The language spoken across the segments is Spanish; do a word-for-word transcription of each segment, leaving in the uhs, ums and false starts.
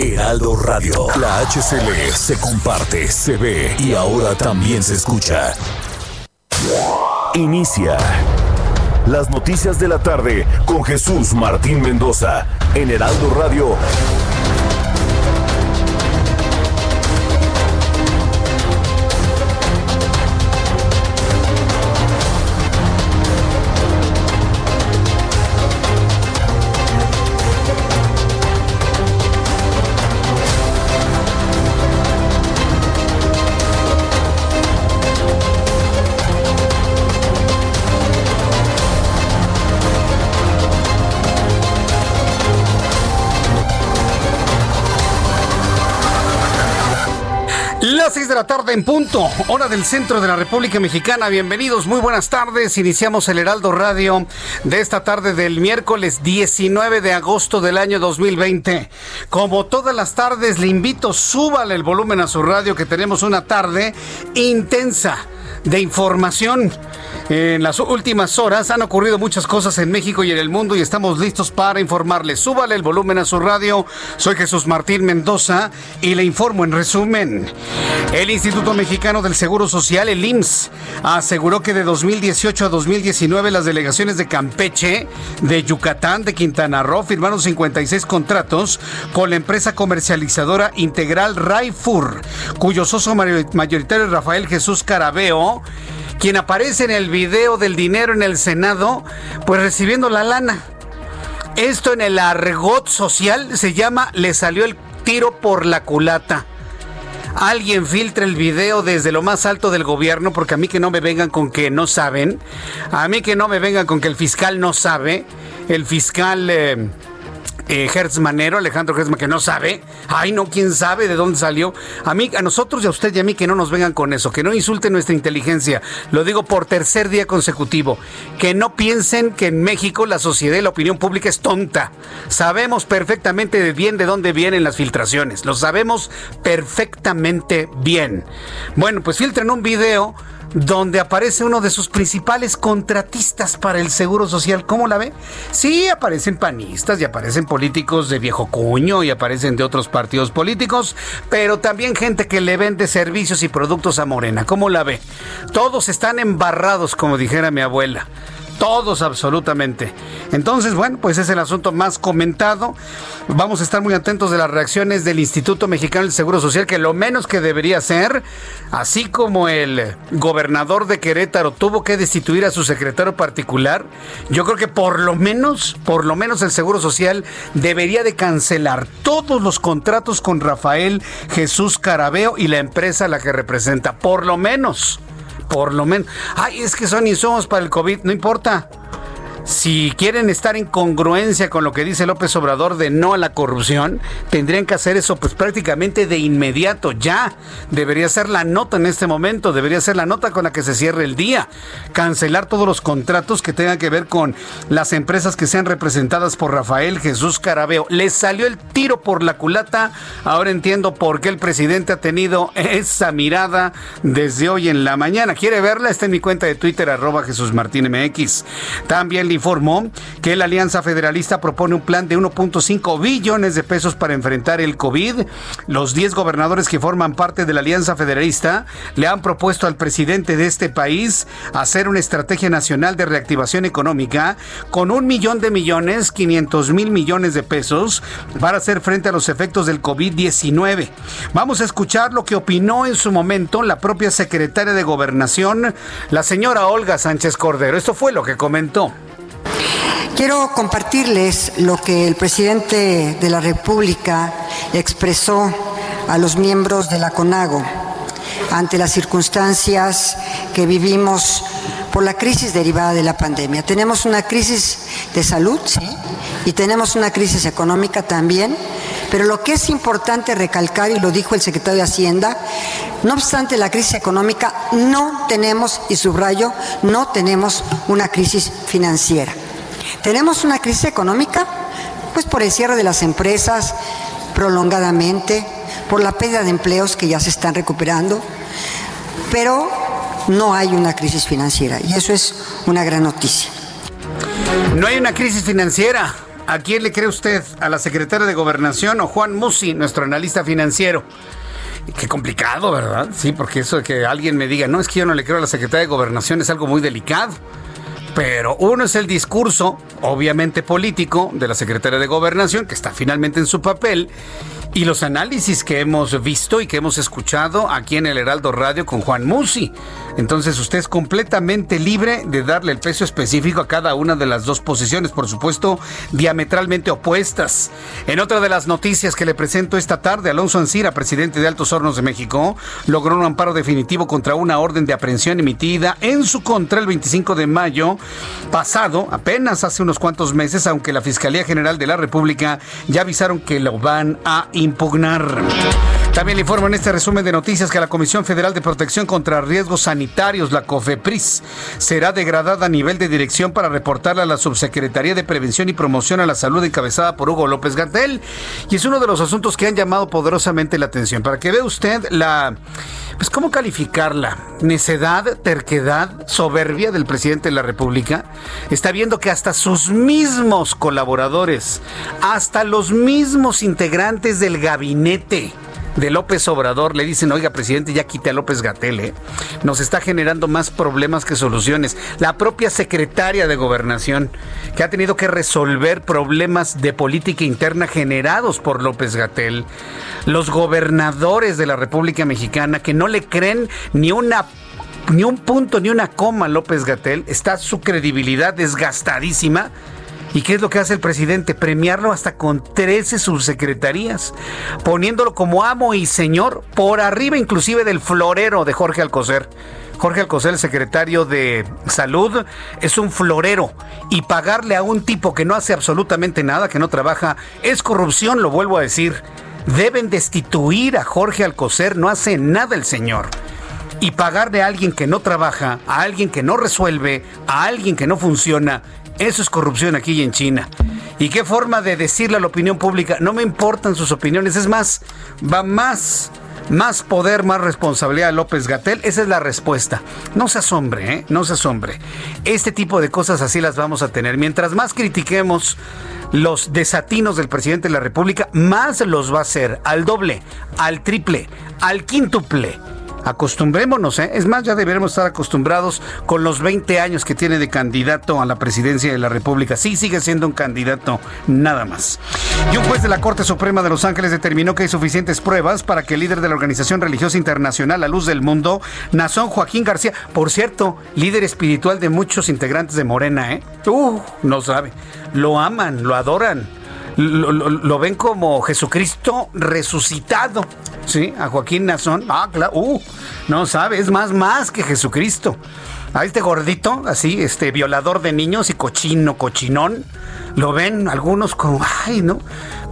Heraldo Radio, la H C L se comparte, se ve y ahora también se escucha. Inicia las noticias de la tarde con Jesús Martín Mendoza en Heraldo Radio. seis de la tarde en punto, hora del centro de la República Mexicana. Bienvenidos, muy buenas tardes. Iniciamos el Heraldo Radio de esta tarde del miércoles diecinueve de agosto del año dos mil veinte. Como todas las tardes, le invito, súbale el volumen a su radio, que tenemos una tarde intensa de información. En las últimas horas han ocurrido muchas cosas en México y en el mundo y estamos listos para informarles. Súbale el volumen a su radio. Soy Jesús Martín Mendoza y le informo en resumen. El Instituto Mexicano del Seguro Social, el I M S S, aseguró que de dos mil dieciocho a dos mil diecinueve las delegaciones de Campeche, de Yucatán, de Quintana Roo firmaron cincuenta y seis contratos con la empresa comercializadora Integral Raifur, cuyo socio mayoritario es Rafael Jesús Carabeo, quien aparece en el video del dinero en el Senado, pues recibiendo la lana. Esto en el argot social se llama, le salió el tiro por la culata. Alguien filtra el video desde lo más alto del gobierno, porque a mí que no me vengan con que no saben, a mí que no me vengan con que el fiscal no sabe, el fiscal... Eh, Eh, Gertz Manero, Alejandro Gertz Manero, que no sabe. Ay, no, quién sabe de dónde salió. A mí, a nosotros y a usted y a mí, que no nos vengan con eso, que no insulten nuestra inteligencia. Lo digo por tercer día consecutivo. Que no piensen que en México la sociedad y la opinión pública es tonta. Sabemos perfectamente de bien de dónde vienen las filtraciones. Lo sabemos perfectamente bien. Bueno, pues filtran un video donde aparece uno de sus principales contratistas para el Seguro Social. ¿Cómo la ve? Sí, aparecen panistas y aparecen políticos de viejo cuño y aparecen de otros partidos políticos, pero también gente que le vende servicios y productos a Morena. ¿Cómo la ve? Todos están embarrados, como dijera mi abuela. Todos, absolutamente. Entonces, bueno, pues es el asunto más comentado. Vamos a estar muy atentos de las reacciones del Instituto Mexicano del Seguro Social, que lo menos que debería hacer, así como el gobernador de Querétaro tuvo que destituir a su secretario particular, yo creo que por lo menos, por lo menos el Seguro Social debería de cancelar todos los contratos con Rafael Jesús Carabeo y la empresa a la que representa, por lo menos. Por lo menos. Ay, es que son insumos para el COVID. No importa. Si quieren estar en congruencia con lo que dice López Obrador de no a la corrupción, tendrían que hacer eso pues prácticamente de inmediato, ya. Debería ser la nota en este momento, debería ser la nota con la que se cierre el día. Cancelar todos los contratos que tengan que ver con las empresas que sean representadas por Rafael Jesús Carabeo. Les salió el tiro por la culata. Ahora entiendo por qué el presidente ha tenido esa mirada desde hoy en la mañana. ¿Quiere verla? Está en mi cuenta de Twitter, arroba Jesús Martín M X. También informó que la Alianza Federalista propone un plan de uno punto cinco billones de pesos para enfrentar el COVID. Los diez gobernadores que forman parte de la Alianza Federalista le han propuesto al presidente de este país hacer una estrategia nacional de reactivación económica con un millón de millones, quinientos mil millones de pesos para hacer frente a los efectos del COVID diecinueve. Vamos a escuchar lo que opinó en su momento la propia secretaria de Gobernación, la señora Olga Sánchez Cordero. Esto fue lo que comentó. Quiero compartirles lo que el presidente de la República expresó a los miembros de la CONAGO ante las circunstancias que vivimos por la crisis derivada de la pandemia. Tenemos una crisis de salud, sí, y tenemos una crisis económica también, pero lo que es importante recalcar, y lo dijo el secretario de Hacienda, no obstante la crisis económica, no tenemos, y subrayo, no tenemos una crisis financiera. Tenemos una crisis económica, pues por el cierre de las empresas prolongadamente, por la pérdida de empleos que ya se están recuperando, pero no hay una crisis financiera, y eso es una gran noticia. No hay una crisis financiera. ¿A quién le cree usted? ¿A la secretaria de Gobernación o Juan Musi, nuestro analista financiero? Qué complicado, ¿verdad? Sí, porque eso de que alguien me diga, no, es que yo no le creo a la secretaria de Gobernación, es algo muy delicado. Pero uno es el discurso, obviamente político, de la secretaria de Gobernación, que está finalmente en su papel, y los análisis que hemos visto y que hemos escuchado aquí en el Heraldo Radio con Juan Musi. Entonces usted es completamente libre de darle el peso específico a cada una de las dos posiciones, por supuesto diametralmente opuestas. En otra de las noticias que le presento esta tarde, Alonso Ancira, presidente de Altos Hornos de México, logró un amparo definitivo contra una orden de aprehensión emitida en su contra el veinticinco de mayo pasado, apenas hace unos cuantos meses, aunque la Fiscalía General de la República ya avisaron que lo van a impugnar. También le informo en este resumen de noticias que la Comisión Federal de Protección contra Riesgos Sanitarios, la COFEPRIS, será degradada a nivel de dirección para reportarla a la Subsecretaría de Prevención y Promoción a la Salud, encabezada por Hugo López-Gatell, y es uno de los asuntos que han llamado poderosamente la atención. Para que vea usted la, pues, ¿cómo calificarla? Necedad, terquedad, soberbia del presidente de la República. Está viendo que hasta sus mismos colaboradores, hasta los mismos integrantes del gabinete de López Obrador le dicen, oiga, presidente, ya quite a López-Gatell, ¿eh? Nos está generando más problemas que soluciones. La propia secretaria de Gobernación, que ha tenido que resolver problemas de política interna generados por López-Gatell. Los gobernadores de la República Mexicana, que no le creen ni una ni un punto ni una coma a López-Gatell. Está su credibilidad desgastadísima. ¿Y qué es lo que hace el presidente? Premiarlo hasta con trece subsecretarías, poniéndolo como amo y señor, por arriba inclusive del florero de Jorge Alcocer. Jorge Alcocer, el secretario de Salud, es un florero, y pagarle a un tipo que no hace absolutamente nada, que no trabaja, es corrupción, lo vuelvo a decir. Deben destituir a Jorge Alcocer, no hace nada el señor. Y pagarle a alguien que no trabaja, a alguien que no resuelve, a alguien que no funciona, eso es corrupción aquí y en China. ¿Y qué forma de decirle a la opinión pública? No me importan sus opiniones. Es más, va más, más poder, más responsabilidad a López-Gatell. Esa es la respuesta. No se asombre, ¿eh? No se asombre. Este tipo de cosas así las vamos a tener. Mientras más critiquemos los desatinos del presidente de la República, más los va a hacer. Al doble, al triple, al quíntuple. Acostumbrémonos, ¿eh? Es más, ya deberemos estar acostumbrados con los veinte años que tiene de candidato a la presidencia de la República. Sí, sigue siendo un candidato, nada más. Y un juez de la Corte Suprema de Los Ángeles determinó que hay suficientes pruebas para que el líder de la Organización Religiosa Internacional, La Luz del Mundo, Naasón Joaquín García, por cierto, líder espiritual de muchos integrantes de Morena, ¿eh? Uh, no sabe. Lo aman, lo adoran. Lo, lo, lo ven como Jesucristo resucitado, ¿sí? A Joaquín Naasón, ah, claro, uh, no sabe, es más, más que Jesucristo. A este gordito, así, este violador de niños y cochino, cochinón, lo ven algunos como, ay, ¿no?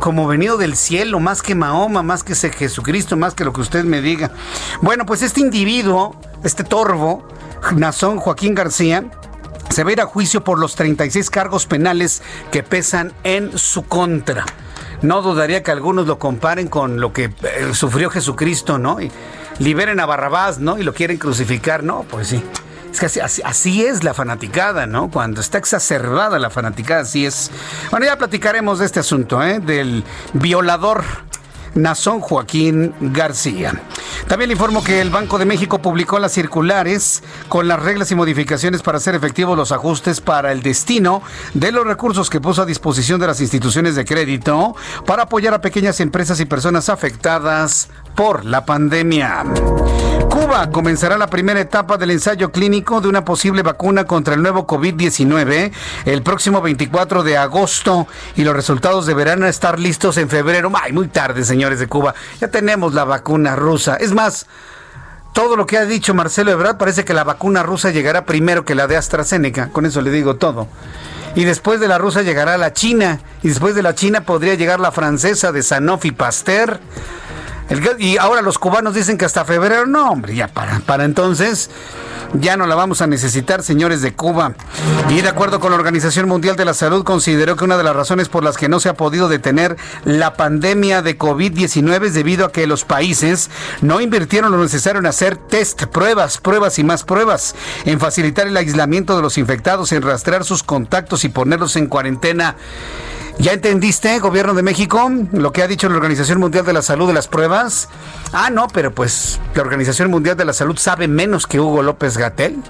Como venido del cielo, más que Mahoma, más que ese Jesucristo, más que lo que usted me diga. Bueno, pues este individuo, este torvo, Naasón Joaquín García, se va a ir a juicio por los treinta y seis cargos penales que pesan en su contra. No dudaría que algunos lo comparen con lo que eh, sufrió Jesucristo, ¿no? Y liberen a Barrabás, ¿no? Y lo quieren crucificar, ¿no? Pues sí. Es que así, así, así es la fanaticada, ¿no? Cuando está exacerbada la fanaticada, así es. Bueno, ya platicaremos de este asunto, ¿eh? Del violador Naasón Joaquín García. También le informo que el Banco de México publicó las circulares con las reglas y modificaciones para hacer efectivos los ajustes para el destino de los recursos que puso a disposición de las instituciones de crédito para apoyar a pequeñas empresas y personas afectadas por la pandemia. Cuba comenzará la primera etapa del ensayo clínico de una posible vacuna contra el nuevo COVID diecinueve el próximo veinticuatro de agosto y los resultados deberán estar listos en febrero. Ay, muy tarde, señores de Cuba. Ya tenemos la vacuna rusa. Es más, todo lo que ha dicho Marcelo Ebrard, parece que la vacuna rusa llegará primero que la de AstraZeneca, con eso le digo todo. Y después de la rusa llegará la china, y después de la china podría llegar la francesa de Sanofi Pasteur. El, y ahora los cubanos dicen que hasta febrero. No, hombre, ya para, para entonces ya no la vamos a necesitar, señores de Cuba. Y de acuerdo con la Organización Mundial de la Salud, consideró que una de las razones por las que no se ha podido detener la pandemia de COVID diecinueve es debido a que los países no invirtieron lo necesario en hacer test, pruebas, pruebas y más pruebas, en facilitar el aislamiento de los infectados, en rastrear sus contactos y ponerlos en cuarentena. ¿Ya entendiste, Gobierno de México, lo que ha dicho la Organización Mundial de la Salud de las pruebas? Ah, no, pero pues la Organización Mundial de la Salud sabe menos que Hugo López-Gatell.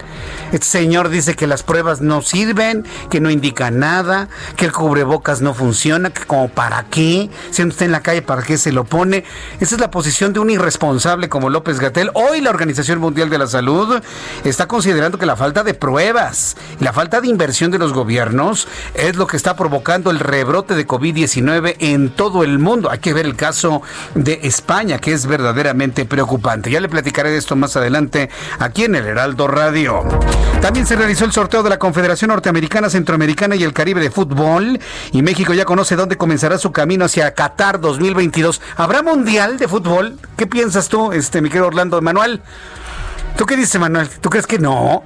Este señor dice que las pruebas no sirven, que no indican nada, que el cubrebocas no funciona, que como para qué, si no está en la calle, ¿para qué se lo pone? Esa es la posición de un irresponsable como López-Gatell. Hoy la Organización Mundial de la Salud está considerando que la falta de pruebas y la falta de inversión de los gobiernos es lo que está provocando el rebrote de COVID diecinueve en todo el mundo. Hay que ver el caso de España, que es verdaderamente preocupante. Ya le platicaré de esto más adelante aquí en el Heraldo Radio. También se realizó el sorteo de la Confederación Norteamericana, Centroamericana y el Caribe de Fútbol, y México ya conoce dónde comenzará su camino hacia Qatar dos mil veintidós. ¿Habrá Mundial de Fútbol? ¿Qué piensas tú, este, mi querido Orlando Manuel? ¿Tú qué dices, Manuel? ¿Tú crees que no?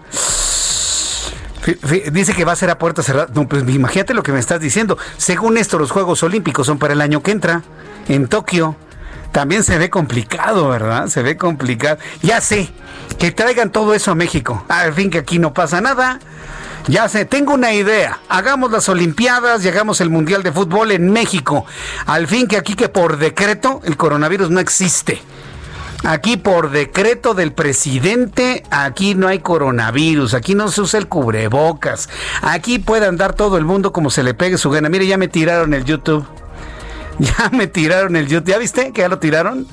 Dice que va a ser a puerta cerrada. No, pues imagínate lo que me estás diciendo. Según esto, los Juegos Olímpicos son para el año que entra, en Tokio. También se ve complicado, ¿verdad? Se ve complicado. Ya sé, que traigan todo eso a México. Al fin que aquí no pasa nada. Ya sé, tengo una idea. Hagamos las Olimpiadas y hagamos el Mundial de Fútbol en México. Al fin que aquí, que por decreto, el coronavirus no existe. Aquí por decreto del presidente, aquí no hay coronavirus, aquí no se usa el cubrebocas, aquí puede andar todo el mundo como se le pegue su gana. Mire, ya me tiraron el YouTube, ya me tiraron el YouTube, ¿ya viste que ya lo tiraron?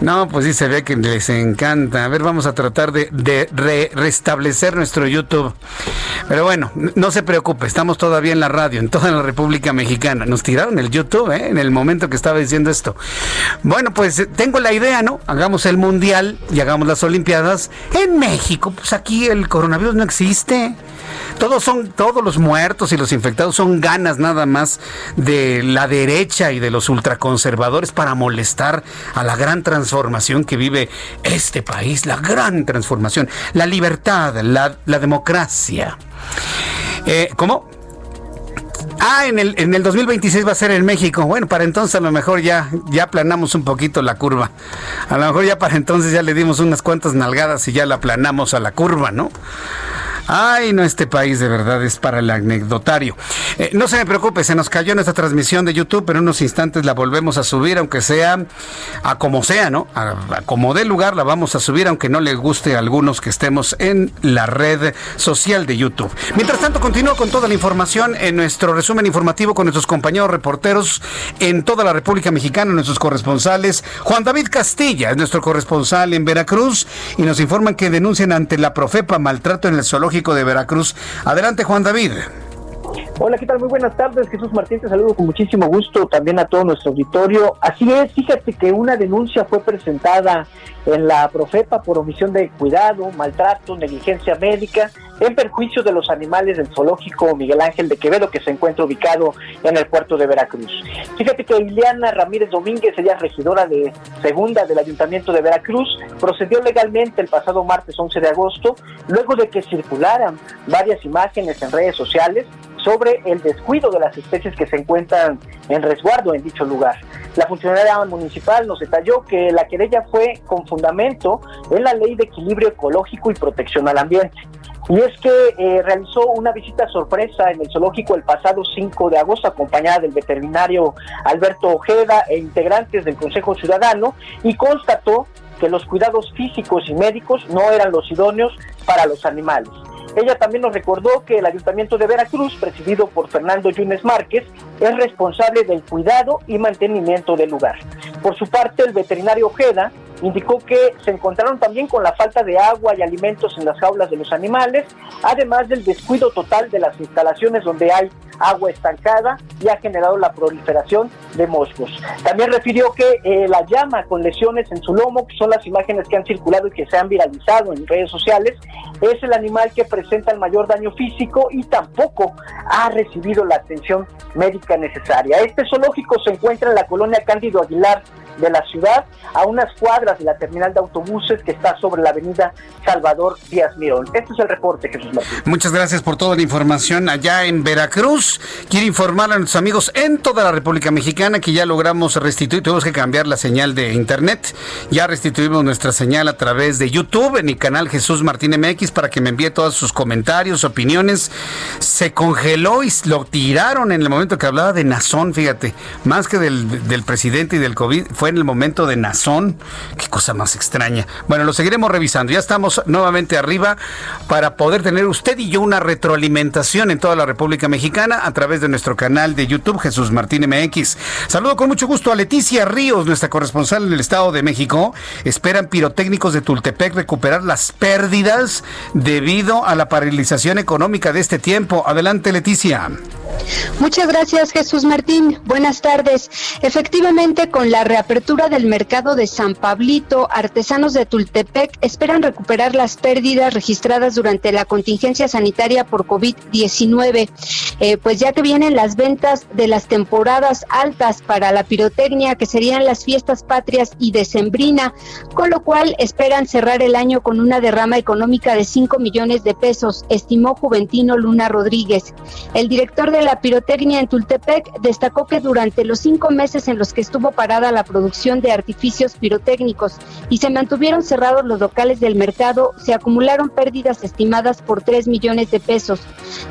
No, pues sí se ve que les encanta. A ver, vamos a tratar de, de re restablecer nuestro YouTube. Pero bueno, no se preocupe, estamos todavía en la radio, en toda la República Mexicana. Nos tiraron el YouTube, ¿eh? En el momento que estaba diciendo esto. Bueno, pues tengo la idea, ¿no? Hagamos el Mundial y hagamos las Olimpiadas en México. Pues aquí el coronavirus no existe. Todos son, todos los muertos y los infectados son ganas nada más de la derecha y de los ultraconservadores para molestar a la gran transformación que vive este país, la gran transformación, la libertad, la, la democracia. Eh, ¿Cómo? Ah, en el, en el dos mil veintiséis va a ser en México. Bueno, para entonces a lo mejor ya, ya aplanamos un poquito la curva. A lo mejor ya para entonces ya le dimos unas cuantas nalgadas y ya la aplanamos a la curva, ¿no? Ay, no, este país de verdad es para el anecdotario. Eh, no se me preocupe, se nos cayó nuestra transmisión de YouTube, pero en unos instantes la volvemos a subir, aunque sea a como sea, ¿no? A, a como dé lugar la vamos a subir, aunque no le guste a algunos que estemos en la red social de YouTube. Mientras tanto, continúo con toda la información en nuestro resumen informativo con nuestros compañeros reporteros en toda la República Mexicana, nuestros corresponsales. Juan David Castilla es nuestro corresponsal en Veracruz y nos informan que denuncian ante la Profepa maltrato en el zoológico de Veracruz. Adelante, Juan David. Hola, ¿qué tal? Muy buenas tardes, Jesús Martín, te saludo con muchísimo gusto también a todo nuestro auditorio. Así es, fíjate que una denuncia fue presentada en la Profepa por omisión de cuidado, maltrato, negligencia médica, en perjuicio de los animales del zoológico Miguel Ángel de Quevedo, que se encuentra ubicado en el puerto de Veracruz. Fíjate que Ileana Ramírez Domínguez, ella es regidora de segunda del Ayuntamiento de Veracruz, procedió legalmente el pasado martes once de agosto, luego de que circularan varias imágenes en redes sociales sobre el descuido de las especies que se encuentran en resguardo en dicho lugar. La funcionaria municipal nos detalló que la querella fue con fundamento en la Ley de Equilibrio Ecológico y Protección al Ambiente. Y es que eh, realizó una visita sorpresa en el zoológico el pasado cinco de agosto, acompañada del veterinario Alberto Ojeda e integrantes del Consejo Ciudadano, y constató que los cuidados físicos y médicos no eran los idóneos para los animales. Ella también nos recordó que el Ayuntamiento de Veracruz, presidido por Fernando Yunes Márquez, es responsable del cuidado y mantenimiento del lugar. Por su parte, el veterinario Ojeda Indicó que se encontraron también con la falta de agua y alimentos en las jaulas de los animales, además del descuido total de las instalaciones donde hay agua estancada y ha generado la proliferación de moscos. También refirió que eh, la llama con lesiones en su lomo, que son las imágenes que han circulado y que se han viralizado en redes sociales, es el animal que presenta el mayor daño físico y tampoco ha recibido la atención médica necesaria. Este zoológico se encuentra en la colonia Cándido Aguilar de la ciudad, a unas cuadras de la terminal de autobuses que está sobre la avenida Salvador Díaz Mirón. Este es el reporte, Jesús Martín. Muchas gracias por toda la información allá en Veracruz. Quiero informar a nuestros amigos en toda la República Mexicana que ya logramos restituir, tuvimos que cambiar la señal de internet, ya restituimos nuestra señal a través de YouTube, en el canal Jesús Martín M X, para que me envíe todos sus comentarios, opiniones. Se congeló y lo tiraron en el momento que hablaba de Naasón, fíjate, más que del, del presidente y del COVID, fue en el momento de Naasón. Qué cosa más extraña. Bueno, lo seguiremos revisando. Ya estamos nuevamente arriba para poder tener usted y yo una retroalimentación en toda la República Mexicana a través de nuestro canal de YouTube, Jesús Martín M X. Saludo con mucho gusto a Leticia Ríos, nuestra corresponsal en el Estado de México. Esperan pirotécnicos de Tultepec recuperar las pérdidas debido a la paralización económica de este tiempo. Adelante, Leticia. Muchas gracias, Jesús Martín. Buenas tardes. Efectivamente, con la reapertura del mercado de San Pablito, artesanos de Tultepec esperan recuperar las pérdidas registradas durante la contingencia sanitaria por COVID diecinueve, eh, pues ya que vienen las ventas de las temporadas altas para la pirotecnia, que serían las fiestas patrias y decembrina, con lo cual esperan cerrar el año con una derrama económica de cinco millones de pesos, estimó Juventino Luna Rodríguez. El director de la pirotecnia en Tultepec destacó que durante los cinco meses en los que estuvo parada la producción de artificios pirotécnicos y se mantuvieron cerrados los locales del mercado, se acumularon pérdidas estimadas por tres millones de pesos.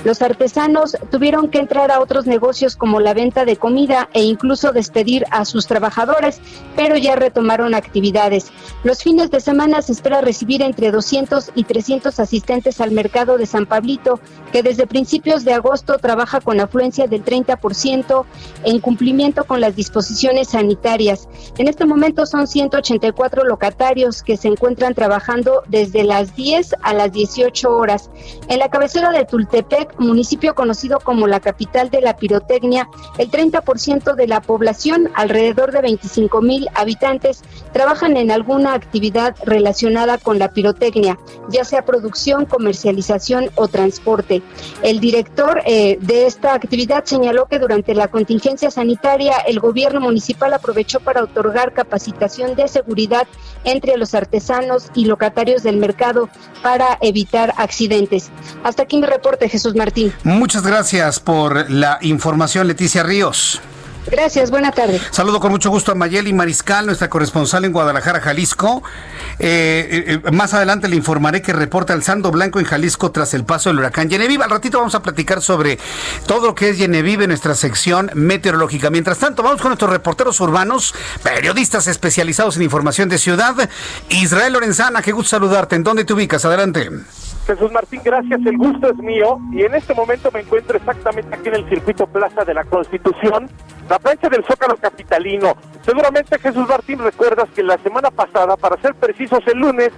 Los artesanos tuvieron que entrar a otros negocios como la venta de comida e incluso despedir a sus trabajadores, pero ya retomaron actividades. Los fines de semana se espera recibir entre doscientos y trescientos asistentes al mercado de San Pablito, que desde principios de agosto trabaja con afluencia del treinta por ciento en cumplimiento con las disposiciones sanitarias. En este momento son ciento ochenta y cuatro locatarios que se encuentran trabajando desde las diez a las dieciocho horas. En la cabecera de Tultepec, municipio conocido como la capital de la pirotecnia, el treinta por ciento de la población, alrededor de veinticinco mil habitantes, trabajan en alguna actividad relacionada con la pirotecnia, ya sea producción, comercialización o transporte. El director eh, de esta actividad señaló que durante la contingencia sanitaria, el gobierno municipal aprovechó para otorgar capacitación de seguridad entre los artesanos y locatarios del mercado para evitar accidentes. Hasta aquí mi reporte, Jesús Martín. Muchas gracias por la información, Leticia Ríos. Gracias, buena tarde. Saludo con mucho gusto a Mayeli Mariscal, nuestra corresponsal en Guadalajara, Jalisco. Eh, eh, más adelante le informaré que reporta el saldo blanco en Jalisco tras el paso del huracán Genevieve. Al ratito vamos a platicar sobre todo lo que es Genevieve en nuestra sección meteorológica. Mientras tanto, vamos con nuestros reporteros urbanos, periodistas especializados en información de ciudad. Israel Lorenzana, qué gusto saludarte. ¿En dónde te ubicas? Adelante. Jesús Martín, gracias. El gusto es mío. Y en este momento me encuentro exactamente aquí en el circuito Plaza de la Constitución, la plancha del Zócalo capitalino. Seguramente, Jesús Martín, recuerdas que la semana pasada, para ser precisos el lunes,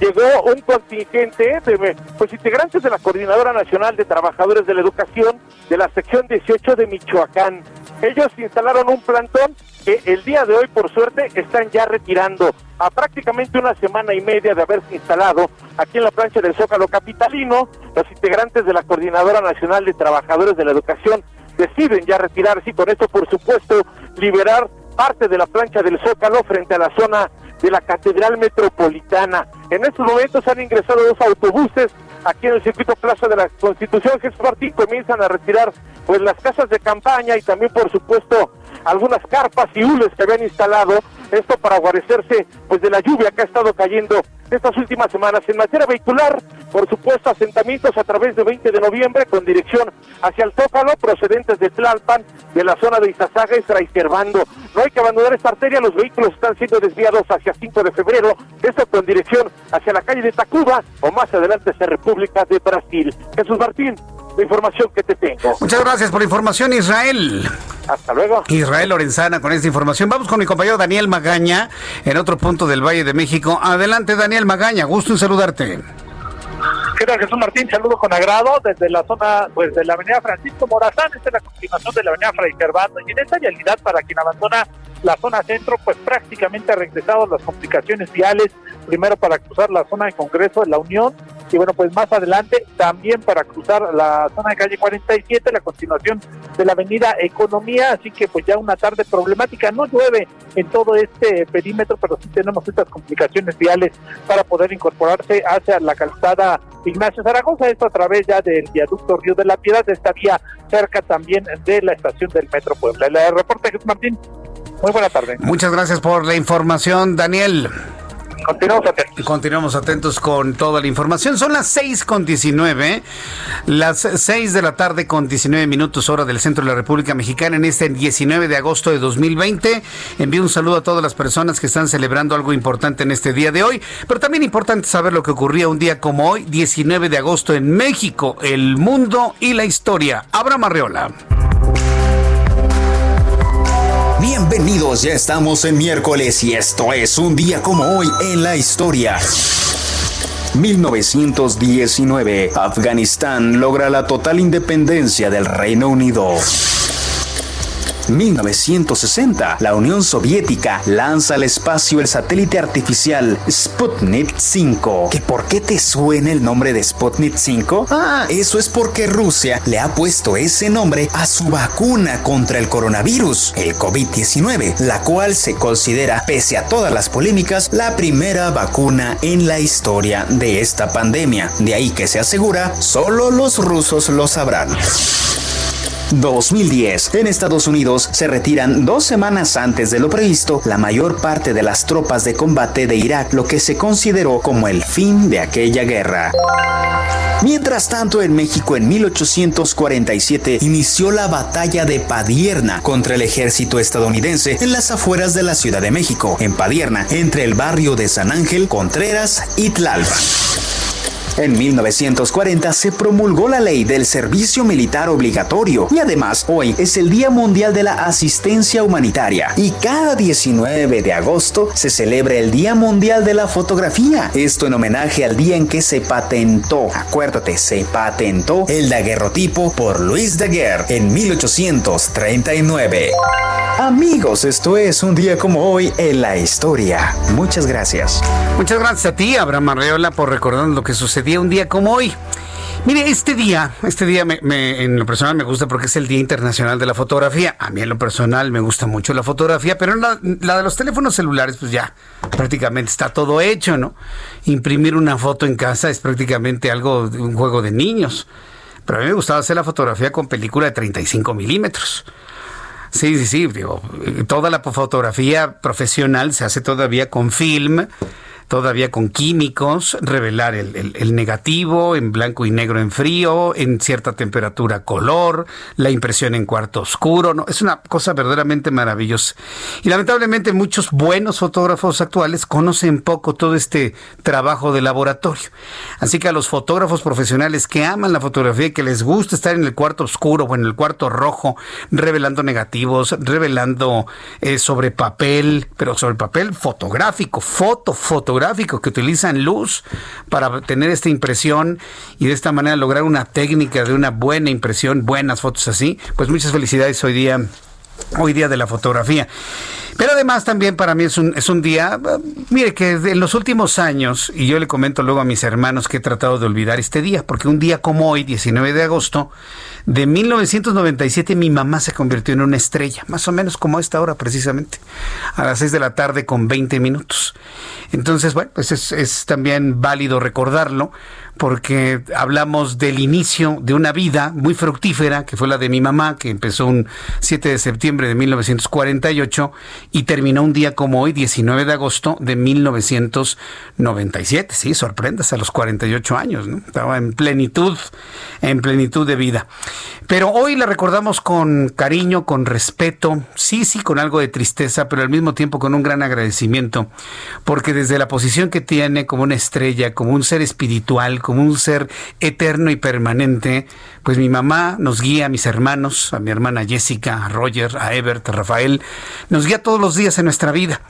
llegó un contingente de pues integrantes de la Coordinadora Nacional de Trabajadores de la Educación de la sección dieciocho de Michoacán. Ellos instalaron un plantón que el día de hoy, por suerte, están ya retirando. A prácticamente una semana y media de haberse instalado aquí en la plancha del Zócalo capitalino, los integrantes de la Coordinadora Nacional de Trabajadores de la Educación deciden ya retirarse y con esto, por supuesto, liberar parte de la plancha del Zócalo frente a la zona de la Catedral Metropolitana. En estos momentos han ingresado dos autobuses aquí en el circuito Plaza de la Constitución, Jesús Martín. Comienzan a retirar pues las casas de campaña y también, por supuesto, algunas carpas y hules que habían instalado, esto para guarecerse pues de la lluvia que ha estado cayendo estas últimas semanas. En materia vehicular, por supuesto, asentamientos a través de veinte de noviembre con dirección hacia el Zócalo, procedentes de Tlalpan, de la zona de Izazaga y Traisterbando. No hay que abandonar esta arteria, los vehículos están siendo desviados hacia cinco de febrero, esto con dirección hacia la calle de Tacuba o más adelante hacia República de Brasil. Jesús Martín, la información que te tengo. Muchas gracias por la información, Israel. Hasta luego. Israel Lorenzana con esta información. Vamos con mi compañero Daniel Magaña Magaña en otro punto del Valle de México. Adelante, Daniel Magaña, gusto en saludarte. ¿Qué tal, Jesús Martín? Saludo con agrado desde la zona, pues, de la avenida Francisco Morazán. Esta es la continuación de la avenida Fray Servando. Y en esta vialidad, para quien abandona la zona centro, pues prácticamente ha regresado las complicaciones viales, primero para cruzar la zona de Congreso de la Unión, y bueno, pues más adelante también para cruzar la zona de calle cuarenta y siete, la continuación de la avenida Economía, así que pues ya una tarde problemática. No llueve en todo este perímetro, pero sí tenemos estas complicaciones viales para poder incorporarse hacia la calzada Ignacio Zaragoza, esto a través ya del viaducto Río de la Piedad, de esta vía cerca también de la estación del Metro Puebla. El reporte, Jesús Martín. Muy buena tarde. Muchas gracias por la información, Daniel. Continuamos atentos. Continuamos atentos con toda la información. Son las seis con diecinueve, las seis de la tarde con diecinueve minutos, hora del centro de la República Mexicana, en este diecinueve de agosto de dos mil veinte. Envío un saludo a todas las personas que están celebrando algo importante en este día de hoy, pero también importante saber lo que ocurría un día como hoy, diecinueve de agosto, en México, el mundo y la historia. Abraham Arreola. Bienvenidos, ya estamos en miércoles y esto es un día como hoy en la historia. mil novecientos diecinueve, Afganistán logra la total independencia del Reino Unido. mil novecientos sesenta, la Unión Soviética lanza al espacio el satélite artificial Sputnik cinco. ¿Que por qué te suena el nombre de Sputnik cinco? Ah, eso es porque Rusia le ha puesto ese nombre a su vacuna contra el coronavirus, el COVID diecinueve, la cual se considera, pese a todas las polémicas, la primera vacuna en la historia de esta pandemia. De ahí que se asegura, solo los rusos lo sabrán. dos mil diez. En Estados Unidos se retiran dos semanas antes de lo previsto la mayor parte de las tropas de combate de Irak, lo que se consideró como el fin de aquella guerra. Mientras tanto, en México, en mil ochocientos cuarenta y siete inició la batalla de Padierna contra el ejército estadounidense en las afueras de la Ciudad de México, en Padierna, entre el barrio de San Ángel, Contreras y Tlalpan. En mil novecientos cuarenta se promulgó la ley del servicio militar obligatorio y además hoy es el Día Mundial de la Asistencia Humanitaria, y cada diecinueve de agosto se celebra el Día Mundial de la Fotografía, esto en homenaje al día en que se patentó, acuérdate, se patentó el daguerrotipo por Luis Daguerre en mil ochocientos treinta y nueve. Amigos, esto es un día como hoy en la historia. Muchas gracias. Muchas gracias a ti, Abraham Arreola, por recordar lo que sucedió un día como hoy. Mire, este día, este día me, me, en lo personal me gusta porque es el Día Internacional de la Fotografía. A mí en lo personal me gusta mucho la fotografía, pero la, la de los teléfonos celulares, pues ya prácticamente está todo hecho, ¿no? Imprimir una foto en casa es prácticamente algo, un juego de niños. Pero a mí me gustaba hacer la fotografía con película de treinta y cinco milímetros. Sí, sí, sí, digo, toda la fotografía profesional se hace todavía con film, todavía con químicos, revelar el, el, el negativo en blanco y negro, en frío, en cierta temperatura, color, la impresión en cuarto oscuro, ¿no? Es una cosa verdaderamente maravillosa. Y lamentablemente muchos buenos fotógrafos actuales conocen poco todo este trabajo de laboratorio. Así que a los fotógrafos profesionales que aman la fotografía y que les gusta estar en el cuarto oscuro o en el cuarto rojo, revelando negativos, revelando eh, sobre papel, pero sobre papel fotográfico, foto, foto. gráfico, que utilizan luz para tener esta impresión y de esta manera lograr una técnica de una buena impresión, buenas fotos así, pues muchas felicidades hoy día, hoy día de la fotografía. Pero además también para mí es un, es un día, mire, que en los últimos años, y yo le comento luego a mis hermanos que he tratado de olvidar este día, porque un día como hoy, diecinueve de agosto de mil novecientos noventa y siete, mi mamá se convirtió en una estrella, más o menos como a esta hora precisamente, a las seis de la tarde con veinte minutos. Entonces, bueno, pues es, es también válido recordarlo, porque hablamos del inicio de una vida muy fructífera, que fue la de mi mamá, que empezó un siete de septiembre de mil novecientos cuarenta y ocho, y terminó un día como hoy, diecinueve de agosto de mil novecientos noventa y siete. Sí, sorprendas a los cuarenta y ocho años, ¿no? Estaba en plenitud, en plenitud de vida. Pero hoy la recordamos con cariño, con respeto, sí, sí, con algo de tristeza, pero al mismo tiempo con un gran agradecimiento, porque desde la posición que tiene como una estrella, como un ser espiritual, como un ser eterno y permanente, pues mi mamá nos guía, a mis hermanos, a mi hermana Jessica, a Roger, a Ebert, a Rafael, nos guía todos los días en nuestra vida.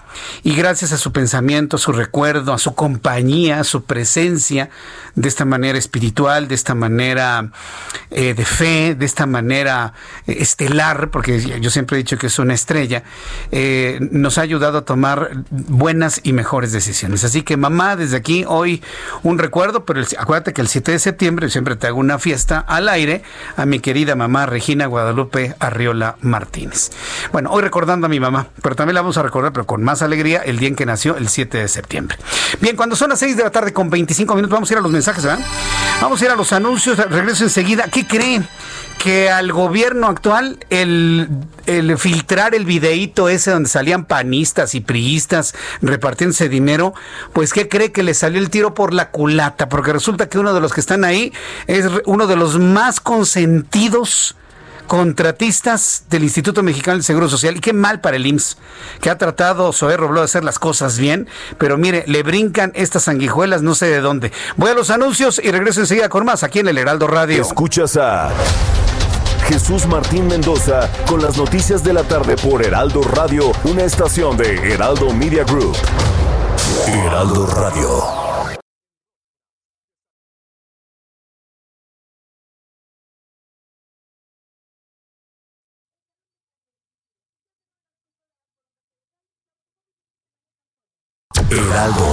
y gracias a su pensamiento, a su recuerdo, a su compañía, a su presencia, de esta manera espiritual, de esta manera eh, de fe, de esta manera eh, estelar, porque yo siempre he dicho que es una estrella, eh, nos ha ayudado a tomar buenas y mejores decisiones. Así que, mamá, desde aquí hoy un recuerdo, pero el, acuérdate que el siete de septiembre siempre te hago una fiesta al aire a mi querida mamá Regina Guadalupe Arriola Martínez. Bueno, hoy recordando a mi mamá, pero también la vamos a recordar, pero con más alegría, el día en que nació, el siete de septiembre. Bien, cuando son las seis de la tarde con veinticinco minutos, vamos a ir a los mensajes, ¿verdad? Vamos a ir a los anuncios, regreso enseguida. ¿Qué cree? Que al gobierno actual el, el filtrar el videíto ese donde salían panistas y priistas repartiéndose dinero, pues ¿qué cree? Que le salió el tiro por la culata, porque resulta que uno de los que están ahí es uno de los más consentidos contratistas del Instituto Mexicano del Seguro Social. Y qué mal para el I M S S, que ha tratado Zoé Robledo de hacer las cosas bien, pero mire, le brincan estas sanguijuelas no sé de dónde. Voy a los anuncios y regreso enseguida con más aquí en el Heraldo Radio. Escuchas a Jesús Martín Mendoza con las noticias de la tarde por Heraldo Radio, una estación de Heraldo Media Group. Heraldo Radio. Heraldo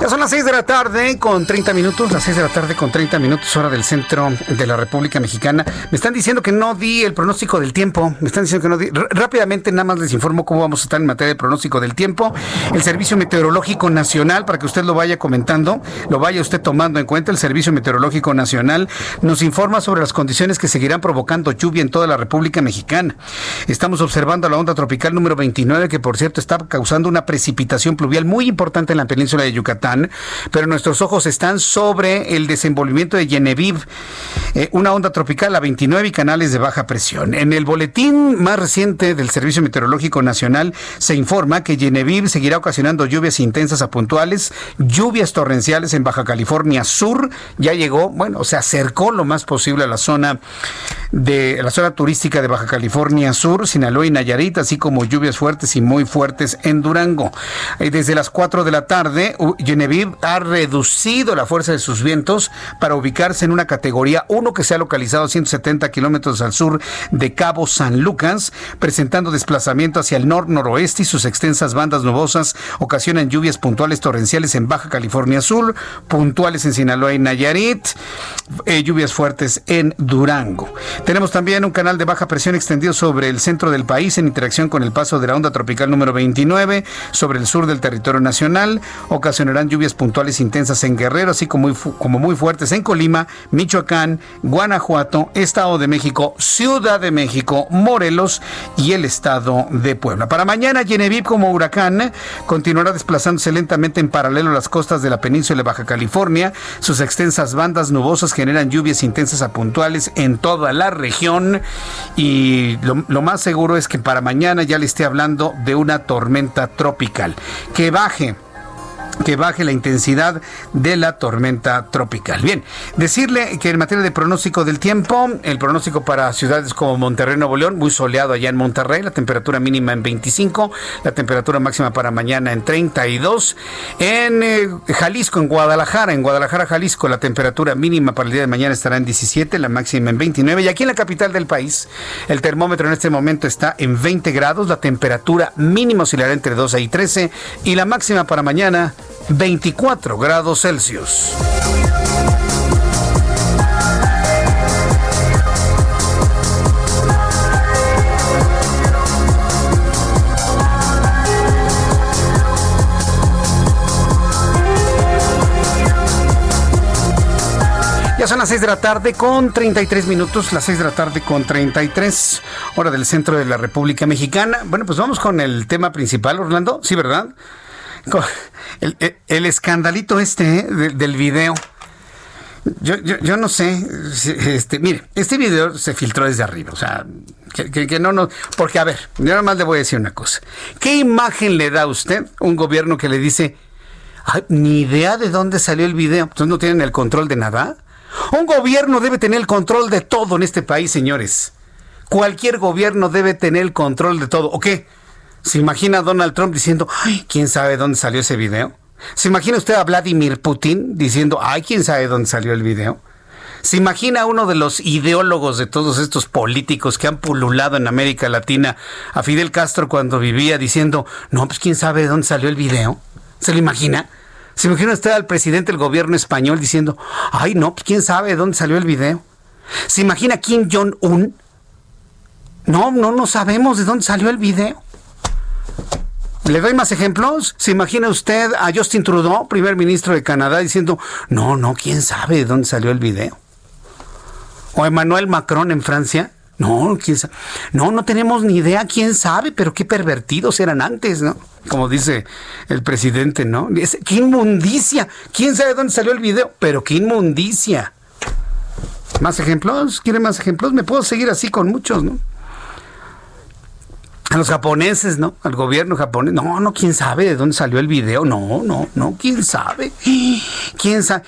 Ya son las seis de la tarde con treinta minutos, las seis de la tarde con treinta minutos, hora del centro de la República Mexicana. Me están diciendo que no di el pronóstico del tiempo, me están diciendo que no di. R- rápidamente nada más les informo cómo vamos a estar en materia de pronóstico del tiempo. El Servicio Meteorológico Nacional, para que usted lo vaya comentando, lo vaya usted tomando en cuenta, el Servicio Meteorológico Nacional nos informa sobre las condiciones que seguirán provocando lluvia en toda la República Mexicana. Estamos observando la onda tropical número veintinueve, que por cierto está causando una precipitación pluvial muy importante en la península de Yucatán, pero nuestros ojos están sobre el desenvolvimiento de Genevieve, eh, una onda tropical a veintinueve y canales de baja presión. En el boletín más reciente del Servicio Meteorológico Nacional se informa que Genevieve seguirá ocasionando lluvias intensas a puntuales, lluvias torrenciales en Baja California Sur. Ya llegó, bueno, se acercó lo más posible a la zona de la zona turística de Baja California Sur, Sinaloa y Nayarit, así como lluvias fuertes y muy fuertes en Durango. Eh, desde las cuatro de la tarde, Genevieve Genevieve ha reducido la fuerza de sus vientos para ubicarse en una categoría uno que se ha localizado a ciento setenta kilómetros al sur de Cabo San Lucas, presentando desplazamiento hacia el nor-noroeste, y sus extensas bandas nubosas ocasionan lluvias puntuales torrenciales en Baja California Sur, puntuales en Sinaloa y Nayarit, eh, lluvias fuertes en Durango. Tenemos también un canal de baja presión extendido sobre el centro del país en interacción con el paso de la onda tropical número veintinueve sobre el sur del territorio nacional, ocasionarán lluvias puntuales intensas en Guerrero, así como muy, fu- como muy fuertes en Colima, Michoacán, Guanajuato, Estado de México, Ciudad de México, Morelos y el Estado de Puebla. Para mañana, Genevieve, como huracán, continuará desplazándose lentamente en paralelo a las costas de la península de Baja California. Sus extensas bandas nubosas generan lluvias intensas a puntuales en toda la región, y lo, lo más seguro es que para mañana ya le esté hablando de una tormenta tropical. Que baje. que baje la intensidad de la tormenta tropical. Bien, decirle que en materia de pronóstico del tiempo, el pronóstico para ciudades como Monterrey, Nuevo León, muy soleado allá en Monterrey, la temperatura mínima en veinticinco, la temperatura máxima para mañana en treinta y dos. En eh, Jalisco, en Guadalajara, en Guadalajara, Jalisco, la temperatura mínima para el día de mañana estará en diecisiete, la máxima en veintinueve. Y aquí en la capital del país, el termómetro en este momento está en veinte grados, la temperatura mínima oscilará entre doce y trece, y la máxima para mañana veinticuatro grados Celsius. Ya son las seis de la tarde con treinta y tres minutos, las seis de la tarde con treinta y tres, hora del centro de la República Mexicana. Bueno, pues vamos con el tema principal, Orlando, ¿sí, verdad? El, el, el escandalito este, ¿eh? De, del video. Yo, yo, yo no sé. Este, mire, este video se filtró desde arriba. O sea, que, que, que no nos. Porque, a ver, yo nada más le voy a decir una cosa. ¿Qué imagen le da a usted un gobierno que le dice, ay, ni idea de dónde salió el video? Entonces no tienen el control de nada. Un gobierno debe tener el control de todo en este país, señores. Cualquier gobierno debe tener el control de todo. ¿O qué? ¿Se imagina a Donald Trump diciendo, ay, quién sabe dónde salió ese video? ¿Se imagina usted a Vladimir Putin diciendo, ay, quién sabe dónde salió el video? ¿Se imagina uno de los ideólogos de todos estos políticos que han pululado en América Latina, a Fidel Castro cuando vivía, diciendo, no, pues quién sabe dónde salió el video? ¿Se lo imagina? ¿Se imagina usted al presidente del gobierno español diciendo, ay, no, pues quién sabe dónde salió el video? ¿Se imagina Kim Jong-un? No, no, no sabemos de dónde salió el video. ¿Le doy más ejemplos? ¿Se imagina usted a Justin Trudeau, primer ministro de Canadá, diciendo, no, no, quién sabe de dónde salió el video? ¿O Emmanuel Macron en Francia? No, quién sabe. No, no tenemos ni idea, quién sabe, pero qué pervertidos eran antes, ¿no? Como dice el presidente, ¿no? Es, ¡qué inmundicia! ¿Quién sabe dónde salió el video? Pero qué inmundicia. ¿Más ejemplos? ¿Quieren más ejemplos? Me puedo seguir así con muchos, ¿no? A los japoneses, ¿no? Al gobierno japonés. No, no, quién sabe de dónde salió el video. No, no, no, quién sabe. ¿Quién sabe?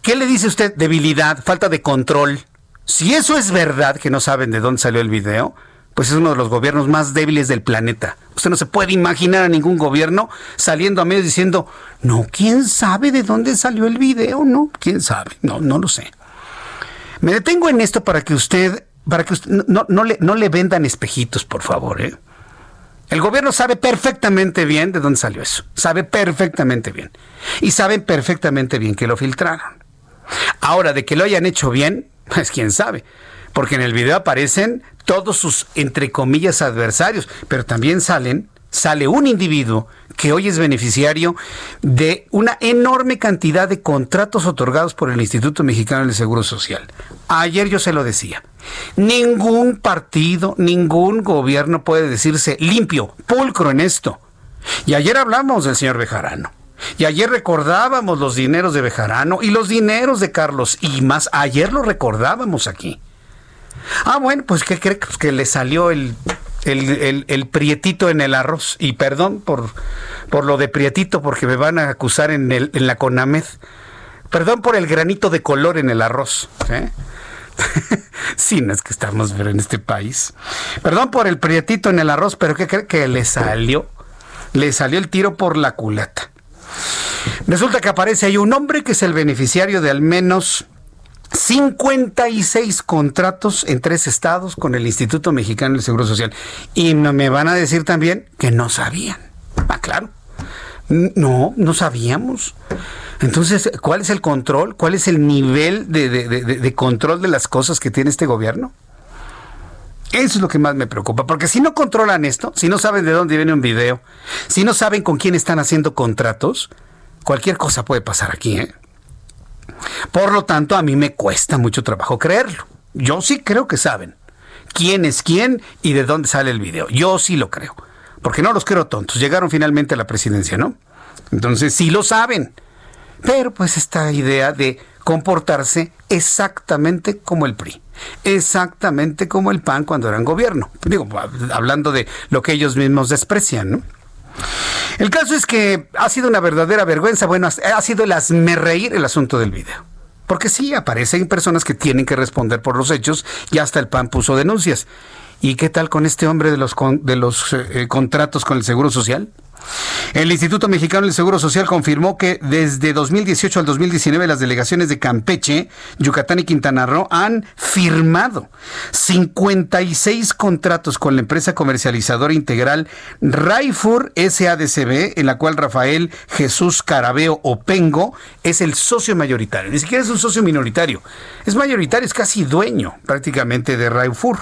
¿Qué le dice usted? Debilidad, falta de control. Si eso es verdad, que no saben de dónde salió el video, pues es uno de los gobiernos más débiles del planeta. Usted no se puede imaginar a ningún gobierno saliendo a medios diciendo, no, quién sabe de dónde salió el video, no, quién sabe, no, no lo sé. Me detengo en esto para que usted, para que usted no, no, le, no le vendan espejitos, por favor, ¿eh? El gobierno sabe perfectamente bien de dónde salió eso, sabe perfectamente bien. Y saben perfectamente bien que lo filtraron. Ahora, de que lo hayan hecho bien, pues quién sabe, porque en el video aparecen todos sus, entre comillas, adversarios, pero también salen, sale un individuo que hoy es beneficiario de una enorme cantidad de contratos otorgados por el Instituto Mexicano del Seguro Social. Ayer yo se lo decía, ningún partido, ningún gobierno puede decirse limpio, pulcro en esto. Y ayer hablamos del señor Bejarano. Y ayer recordábamos los dineros de Bejarano y los dineros de Carlos Imas. Ayer lo recordábamos aquí. Ah, bueno, pues ¿qué cree? Pues que le salió el, el, el, el prietito en el arroz. Y perdón por, por lo de prietito, porque me van a acusar en, el, en la CONAMED. Perdón por el granito de color en el arroz. ¿Eh? Sí, no es que estamos en este país. Perdón por el prietito en el arroz, pero ¿qué cree? Que le salió. Le salió el tiro por la culata. Resulta que aparece ahí un hombre que es el beneficiario de al menos cincuenta y seis contratos en tres estados con el Instituto Mexicano del Seguro Social. Y me van a decir también que no sabían. Ah, claro. No, no sabíamos. Entonces, ¿cuál es el control? ¿Cuál es el nivel de, de, de, de control de las cosas que tiene este gobierno? Eso es lo que más me preocupa, porque si no controlan esto, si no saben de dónde viene un video, si no saben con quién están haciendo contratos, cualquier cosa puede pasar aquí, ¿eh? Por lo tanto, a mí me cuesta mucho trabajo creerlo. Yo sí creo que saben quién es quién y de dónde sale el video. Yo sí lo creo, porque no los creo tontos. Llegaron finalmente a la presidencia, ¿no? Entonces sí lo saben. Pero pues esta idea de comportarse exactamente como el P R I, exactamente como el P A N cuando eran gobierno. Digo, hablando de lo que ellos mismos desprecian, ¿no? El caso es que ha sido una verdadera vergüenza. Bueno, ha sido el hazmerreír el asunto del video. Porque sí, aparecen personas que tienen que responder por los hechos y hasta el P A N puso denuncias. ¿Y qué tal con este hombre de los, con, de los eh, contratos con el Seguro Social? El Instituto Mexicano del Seguro Social confirmó que desde dos mil dieciocho al dos mil diecinueve las delegaciones de Campeche, Yucatán y Quintana Roo han firmado cincuenta y seis contratos con la empresa comercializadora Integral Raifur S A D C B, en la cual Rafael Jesús Carabeo Opengo es el socio mayoritario. Ni siquiera es un socio minoritario, es mayoritario, es casi dueño prácticamente de Raifur.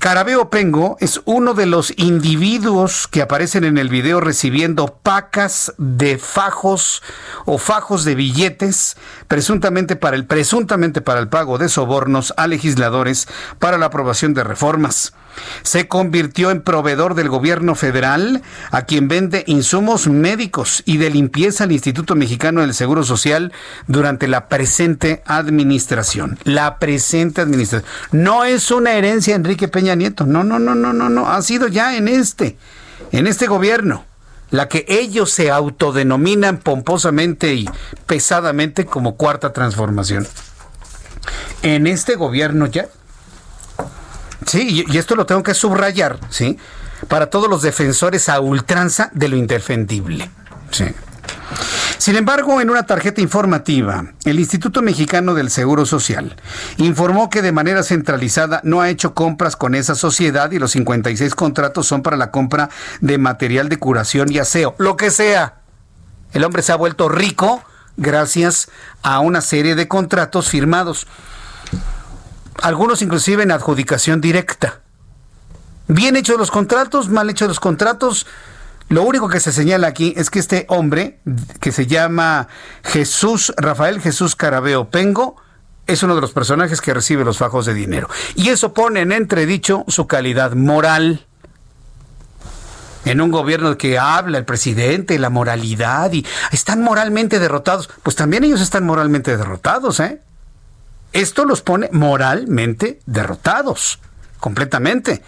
Carabeo Pengo es uno de los individuos que aparecen en el video recibiendo pacas de fajos o fajos de billetes presuntamente para el, presuntamente para el pago de sobornos a legisladores para la aprobación de reformas. Se convirtió en proveedor del gobierno federal, a quien vende insumos médicos y de limpieza al Instituto Mexicano del Seguro Social durante la presente administración. La presente administración. No es una herencia Enrique Peña Nieto. No, no, no, no, no, no. Ha sido ya en este, en este gobierno, la que ellos se autodenominan pomposamente y pesadamente como Cuarta Transformación. en este gobierno ya. Sí, y esto lo tengo que subrayar, ¿sí? Para todos los defensores a ultranza de lo indefendible, ¿sí? Sin embargo, en una tarjeta informativa, el Instituto Mexicano del Seguro Social informó que de manera centralizada no ha hecho compras con esa sociedad y los cincuenta y seis contratos son para la compra de material de curación y aseo, lo que sea. El hombre se ha vuelto rico gracias a una serie de contratos firmados, algunos inclusive en adjudicación directa. Bien hechos los contratos, mal hechos los contratos. Lo único que se señala aquí es que este hombre, que se llama Jesús, Rafael Jesús Carabeo Pengo, es uno de los personajes que recibe los fajos de dinero. Y eso pone en entredicho su calidad moral. En un gobierno que habla el presidente, la moralidad, y están moralmente derrotados. Pues también ellos están moralmente derrotados, ¿eh? Esto los pone moralmente derrotados, completamente.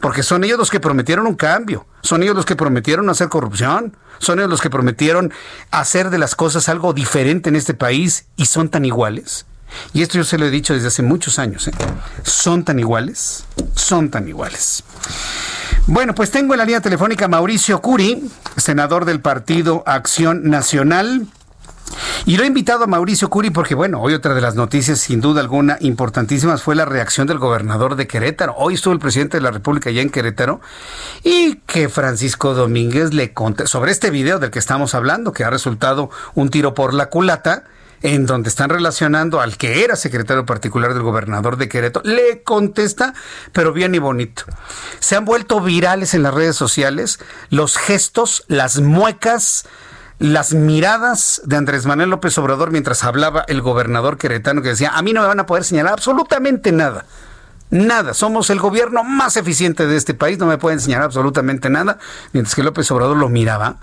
Porque son ellos los que prometieron un cambio, son ellos los que prometieron no hacer corrupción, son ellos los que prometieron hacer de las cosas algo diferente en este país y son tan iguales. Y esto yo se lo he dicho desde hace muchos años, ¿eh? Son tan iguales, son tan iguales. Bueno, pues tengo en la línea telefónica a Mauricio Curi, senador del Partido Acción Nacional. Y lo he invitado a Mauricio Curi porque, bueno, hoy otra de las noticias, sin duda alguna, importantísimas, fue la reacción del gobernador de Querétaro. Hoy estuvo el presidente de la República allá en Querétaro y que Francisco Domínguez le contó sobre este video del que estamos hablando, que ha resultado un tiro por la culata, en donde están relacionando al que era secretario particular del gobernador de Querétaro. Le contesta, pero bien y bonito. Se han vuelto virales en las redes sociales los gestos, las muecas, las miradas de Andrés Manuel López Obrador mientras hablaba el gobernador queretano, que decía: a mí no me van a poder señalar absolutamente nada, nada, somos el gobierno más eficiente de este país, no me pueden señalar absolutamente nada, mientras que López Obrador lo miraba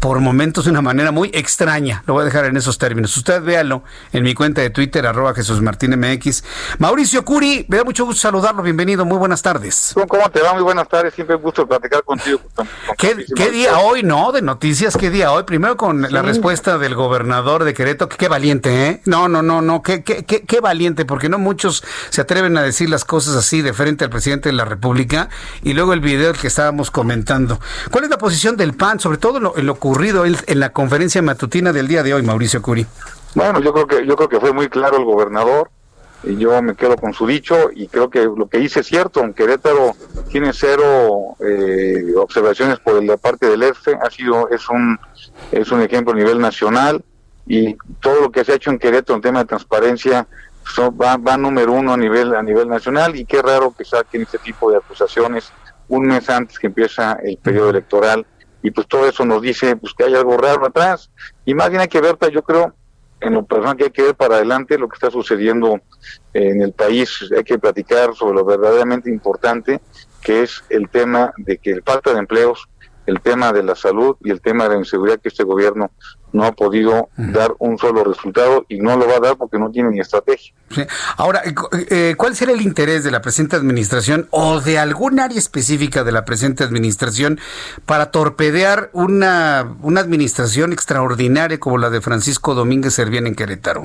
por momentos de una manera muy extraña. Lo voy a dejar en esos términos. Usted véalo en mi cuenta de Twitter, arroba Jesús Martín M X. Mauricio Curi, me da mucho gusto saludarlo. Bienvenido, muy buenas tardes. ¿Cómo te va? Muy buenas tardes. Siempre es un gusto platicar contigo. Con, con ¿Qué, ¿Qué día hoy, no? De noticias, ¿qué día hoy? Primero con sí. La respuesta del gobernador de Querétaro. Qué valiente, ¿eh? No, no, no, no. Qué, qué, qué, qué valiente, porque no muchos se atreven a decir las cosas así de frente al presidente de la República. Y luego el video que estábamos comentando. ¿Cuál es la posición del P A N, sobre todo lo, lo ocurrido en la conferencia matutina del día de hoy, Mauricio Curi? Bueno, yo creo que yo creo que fue muy claro el gobernador, y yo me quedo con su dicho, y creo que lo que hice es cierto. En Querétaro tiene cero eh, observaciones por la parte del E F E, ha sido es un es un ejemplo a nivel nacional, y todo lo que se ha hecho en Querétaro en tema de transparencia son, va, va número uno a nivel a nivel nacional, y qué raro que saquen este tipo de acusaciones un mes antes que empieza el periodo electoral. Y pues todo eso nos dice pues que hay algo raro atrás, y más bien hay que ver, yo creo, en lo personal, que hay que ver para adelante lo que está sucediendo en el país. Hay que platicar sobre lo verdaderamente importante, que es el tema de que el falta de empleos, el tema de la salud y el tema de la inseguridad, que este gobierno no ha podido dar un solo resultado y no lo va a dar porque no tiene ni estrategia. Sí. Ahora, eh, ¿cuál será el interés de la presente administración o de algún área específica de la presente administración para torpedear una, una administración extraordinaria como la de Francisco Domínguez Servién en Querétaro?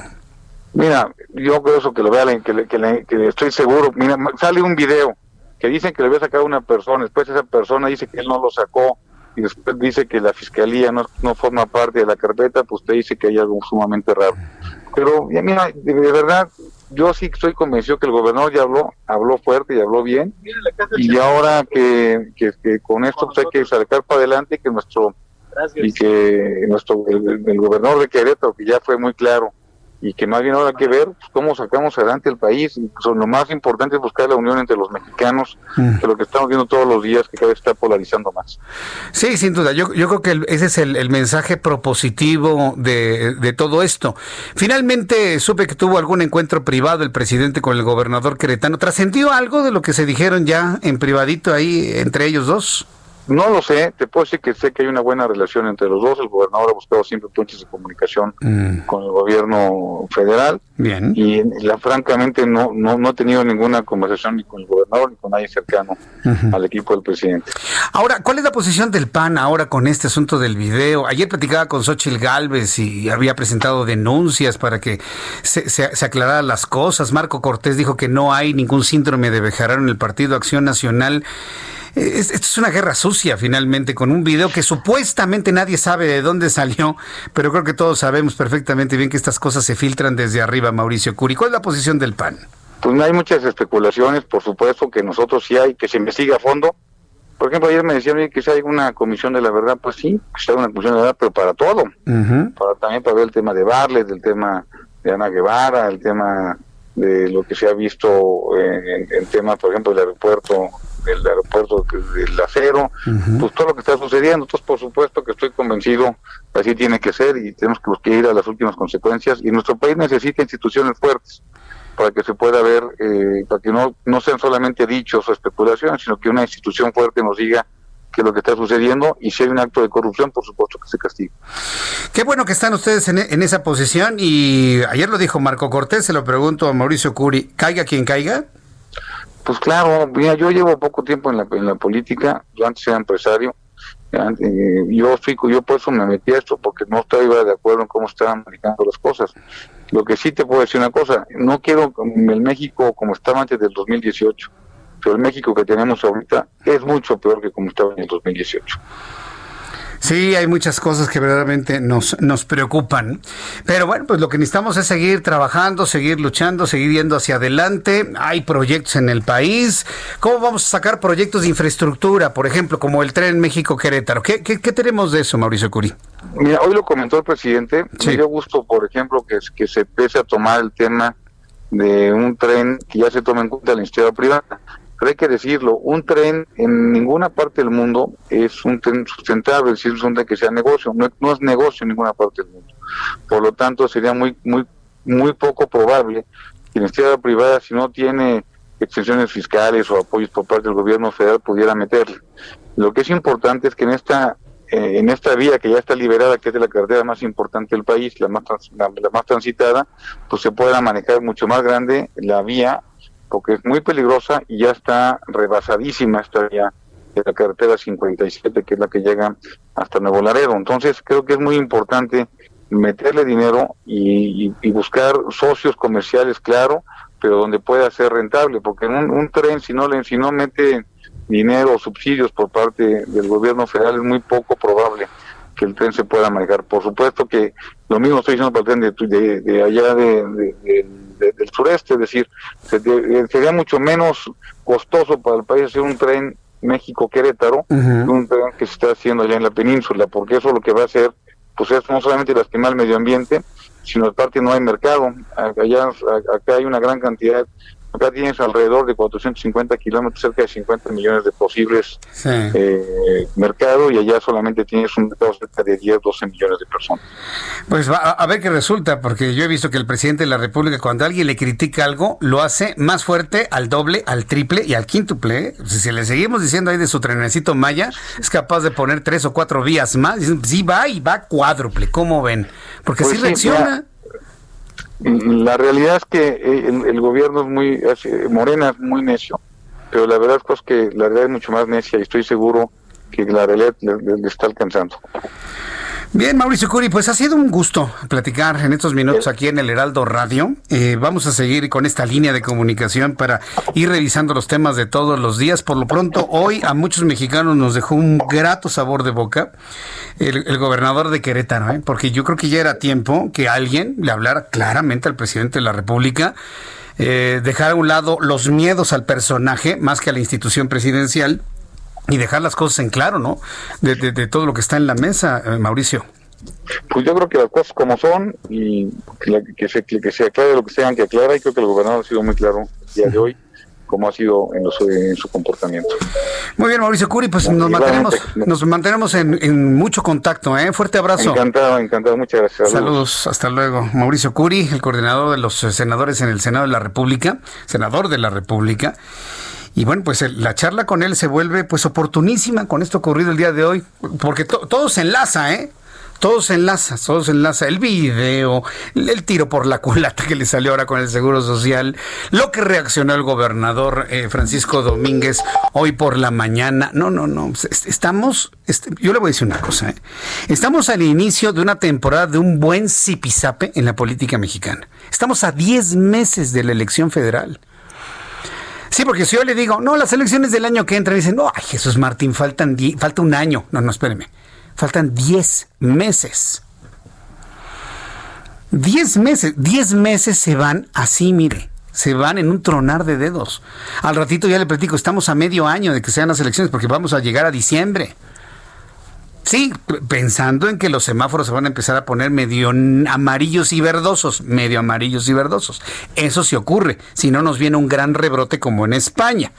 Mira, yo creo eso que lo vea, que, le, que, le, que estoy seguro. Mira, sale un video que dicen que le había sacado una persona, después esa persona dice que él no lo sacó, y después dice que la fiscalía no, no forma parte de la carpeta, pues te dice que hay algo sumamente raro. Pero ya mira, de, de verdad, yo sí estoy convencido que el gobernador ya habló, habló fuerte y habló bien, y ahora que, que, que con esto pues, hay que sacar para adelante, que nuestro Gracias. y que nuestro el, el gobernador de Querétaro, que ya fue muy claro, y que más bien ahora hay que ver pues, cómo sacamos adelante el país. Incluso lo más importante es buscar la unión entre los mexicanos, mm. que lo que estamos viendo todos los días, que cada vez está polarizando más. Sí, sin duda. Yo, yo creo que el, ese es el, el mensaje propositivo de, de todo esto. Finalmente, supe que tuvo algún encuentro privado el presidente con el gobernador queretano. ¿Trascendió algo de lo que se dijeron ya en privadito ahí entre ellos dos? No lo sé, te puedo decir que sé que hay una buena relación entre los dos. El gobernador ha buscado siempre puentes de comunicación mm. con el gobierno federal. Bien. Y la, francamente no, no no he tenido ninguna conversación ni con el gobernador ni con nadie cercano uh-huh. al equipo del presidente. Ahora, ¿cuál es la posición del P A N ahora con este asunto del video? Ayer platicaba con Xóchitl Gálvez y había presentado denuncias para que se, se, se aclararan las cosas. Marco Cortés dijo que no hay ningún síndrome de Bejarano en el Partido Acción Nacional. Esto es una guerra sucia, finalmente, con un video que supuestamente nadie sabe de dónde salió, pero creo que todos sabemos perfectamente bien que estas cosas se filtran desde arriba, Mauricio Curi. ¿Cuál es la posición del P A N? Pues hay muchas especulaciones, por supuesto que nosotros sí hay, que se investigue a fondo. Por ejemplo, ayer me decían que si hay una comisión de la verdad, pues sí, que sea una comisión de la verdad, pero para todo. Uh-huh. Para, también para ver el tema de Bartlett, el tema de Ana Guevara, el tema de lo que se ha visto en, en temas, por ejemplo, del aeropuerto... el aeropuerto del acero, uh-huh. pues todo lo que está sucediendo. Entonces, por supuesto que estoy convencido que así tiene que ser y tenemos que ir a las últimas consecuencias. Y nuestro país necesita instituciones fuertes para que se pueda ver, eh, para que no, no sean solamente dichos o especulaciones, sino que una institución fuerte nos diga que lo que está sucediendo, y si hay un acto de corrupción, por supuesto que se castiga. Qué bueno que están ustedes en, en esa posición, y ayer lo dijo Marco Cortés, se lo pregunto a Mauricio Curi, caiga quien caiga. Pues claro, mira, yo llevo poco tiempo en la, en la política, yo antes era empresario, eh, yo fico, yo por eso me metí a esto, porque no estaba de acuerdo en cómo estaban manejando las cosas. Lo que sí te puedo decir una cosa, no quiero el México como estaba antes del dos mil dieciocho, pero el México que tenemos ahorita es mucho peor que como estaba en el dos mil dieciocho. Sí, hay muchas cosas que verdaderamente nos nos preocupan. Pero bueno, pues lo que necesitamos es seguir trabajando, seguir luchando, seguir yendo hacia adelante. Hay proyectos en el país. ¿Cómo vamos a sacar proyectos de infraestructura, por ejemplo, como el tren México-Querétaro? ¿Qué, qué, qué tenemos de eso, Mauricio Curi? Mira, hoy lo comentó el presidente. Sí. Me dio gusto, por ejemplo, que, que se empiece a tomar el tema de un tren que ya se tome en cuenta la iniciativa privada. Hay que decirlo, un tren en ninguna parte del mundo es un tren sustentable, es decir, es un tren que sea negocio, no, no es negocio en ninguna parte del mundo. Por lo tanto, sería muy muy muy poco probable que la iniciativa privada, si no tiene exenciones fiscales o apoyos por parte del gobierno federal, pudiera meterle. Lo que es importante es que en esta eh, en esta vía que ya está liberada, que es de la carretera más importante del país, la más trans, la, la más transitada, pues se pueda manejar mucho más grande la vía, porque es muy peligrosa y ya está rebasadísima esta vía de la carretera cincuenta y siete, que es la que llega hasta Nuevo Laredo. Entonces, creo que es muy importante meterle dinero y, y, y buscar socios comerciales, claro, pero donde pueda ser rentable, porque en un, un tren, si no le, si no mete dinero o subsidios por parte del gobierno federal, es muy poco probable que el tren se pueda manejar. Por supuesto que lo mismo estoy diciendo para el tren de, de, de allá de... de, de del sureste, es decir, sería mucho menos costoso para el país hacer un tren México-Querétaro uh-huh. que un tren que se está haciendo allá en la península, porque eso lo que va a hacer pues es no solamente lastimar el medio ambiente, sino aparte no hay mercado. Allá, acá hay una gran cantidad, acá tienes alrededor de cuatrocientos cincuenta kilómetros, cerca de cincuenta millones de posibles sí. eh, mercados, y allá solamente tienes un mercado cerca de diez, doce millones de personas. Pues va, a ver qué resulta, porque yo he visto que el presidente de la República, cuando alguien le critica algo, lo hace más fuerte al doble, al triple y al quíntuple. ¿eh? Si le seguimos diciendo ahí de su trenecito Maya, es capaz de poner tres o cuatro vías más. Sí va y va cuádruple, ¿cómo ven? Porque pues sí reacciona. Ya. La realidad es que el, el gobierno es muy, es, Morena es muy necio, pero la verdad es que la realidad es mucho más necia y estoy seguro que la realidad le, le, le está alcanzando. Bien, Mauricio Curi, pues ha sido un gusto platicar en estos minutos aquí en el Heraldo Radio. Eh, vamos a seguir con esta línea de comunicación para ir revisando los temas de todos los días. Por lo pronto, hoy a muchos mexicanos nos dejó un grato sabor de boca el, el gobernador de Querétaro, ¿eh? Porque yo creo que ya era tiempo que alguien le hablara claramente al presidente de la República, eh, dejar a un lado los miedos al personaje más que a la institución presidencial, y dejar las cosas en claro, ¿no? De, de, de todo lo que está en la mesa, eh, Mauricio. Pues yo creo que las cosas como son, y que, la, que, se, que se aclare lo que se tengan que aclarar, y creo que el gobernador ha sido muy claro el día de hoy, como ha sido en, los, en su comportamiento. Muy bien, Mauricio Curi, pues nos mantenemos, nos mantenemos en, en mucho contacto, ¿eh? Fuerte abrazo. Encantado, encantado, muchas gracias. Saludos. Saludos, hasta luego. Mauricio Curi, el coordinador de los senadores en el Senado de la República, senador de la República. Y bueno, pues el, la charla con él se vuelve pues oportunísima con esto ocurrido el día de hoy, porque to, todo se enlaza, ¿eh? Todo se enlaza, todo se enlaza. El video, el tiro por la culata que le salió ahora con el Seguro Social, lo que reaccionó el gobernador eh, Francisco Domínguez hoy por la mañana. No, no, no. Estamos, este, yo le voy a decir una cosa. ¿eh? Estamos al inicio de una temporada de un buen zipizape en la política mexicana. Estamos a diez meses de la elección federal. Sí, porque si yo le digo, no, las elecciones del año que entra, dicen, no, ay, Jesús Martín, faltan die- falta un año. No, no, espéreme. Faltan diez meses. diez meses. diez meses se van así, mire. Se van en un tronar de dedos. Al ratito ya le platico, estamos a medio año de que sean las elecciones porque vamos a llegar a diciembre. Sí, pensando en que los semáforos se van a empezar a poner medio amarillos y verdosos. Medio amarillos y verdosos. Eso sí ocurre. Si no nos viene un gran rebrote como en España.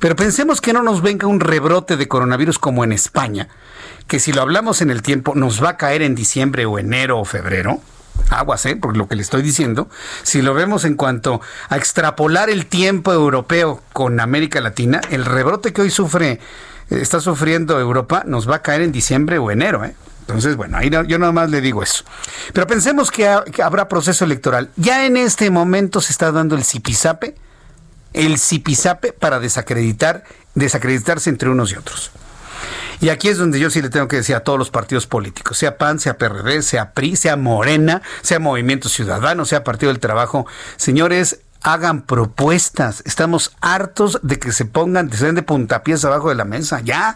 Pero pensemos que no nos venga un rebrote de coronavirus como en España, que si lo hablamos en el tiempo nos va a caer en diciembre o enero o febrero. Aguas, ¿eh? Por lo que le estoy diciendo. Si lo vemos en cuanto a extrapolar el tiempo europeo con América Latina, el rebrote que hoy sufre, está sufriendo Europa, nos va a caer en diciembre o enero, ¿eh? Entonces, bueno, ahí no, yo nada más le digo eso. Pero pensemos que, ha, que habrá proceso electoral. Ya en este momento se está dando el zipizape, el zipizape para desacreditar, desacreditarse entre unos y otros. Y aquí es donde yo sí le tengo que decir a todos los partidos políticos, sea P A N, sea P R D, sea P R I, sea Morena, sea Movimiento Ciudadano, sea Partido del Trabajo, señores, hagan propuestas. Estamos hartos de que se pongan, se den de puntapiés abajo de la mesa. Ya.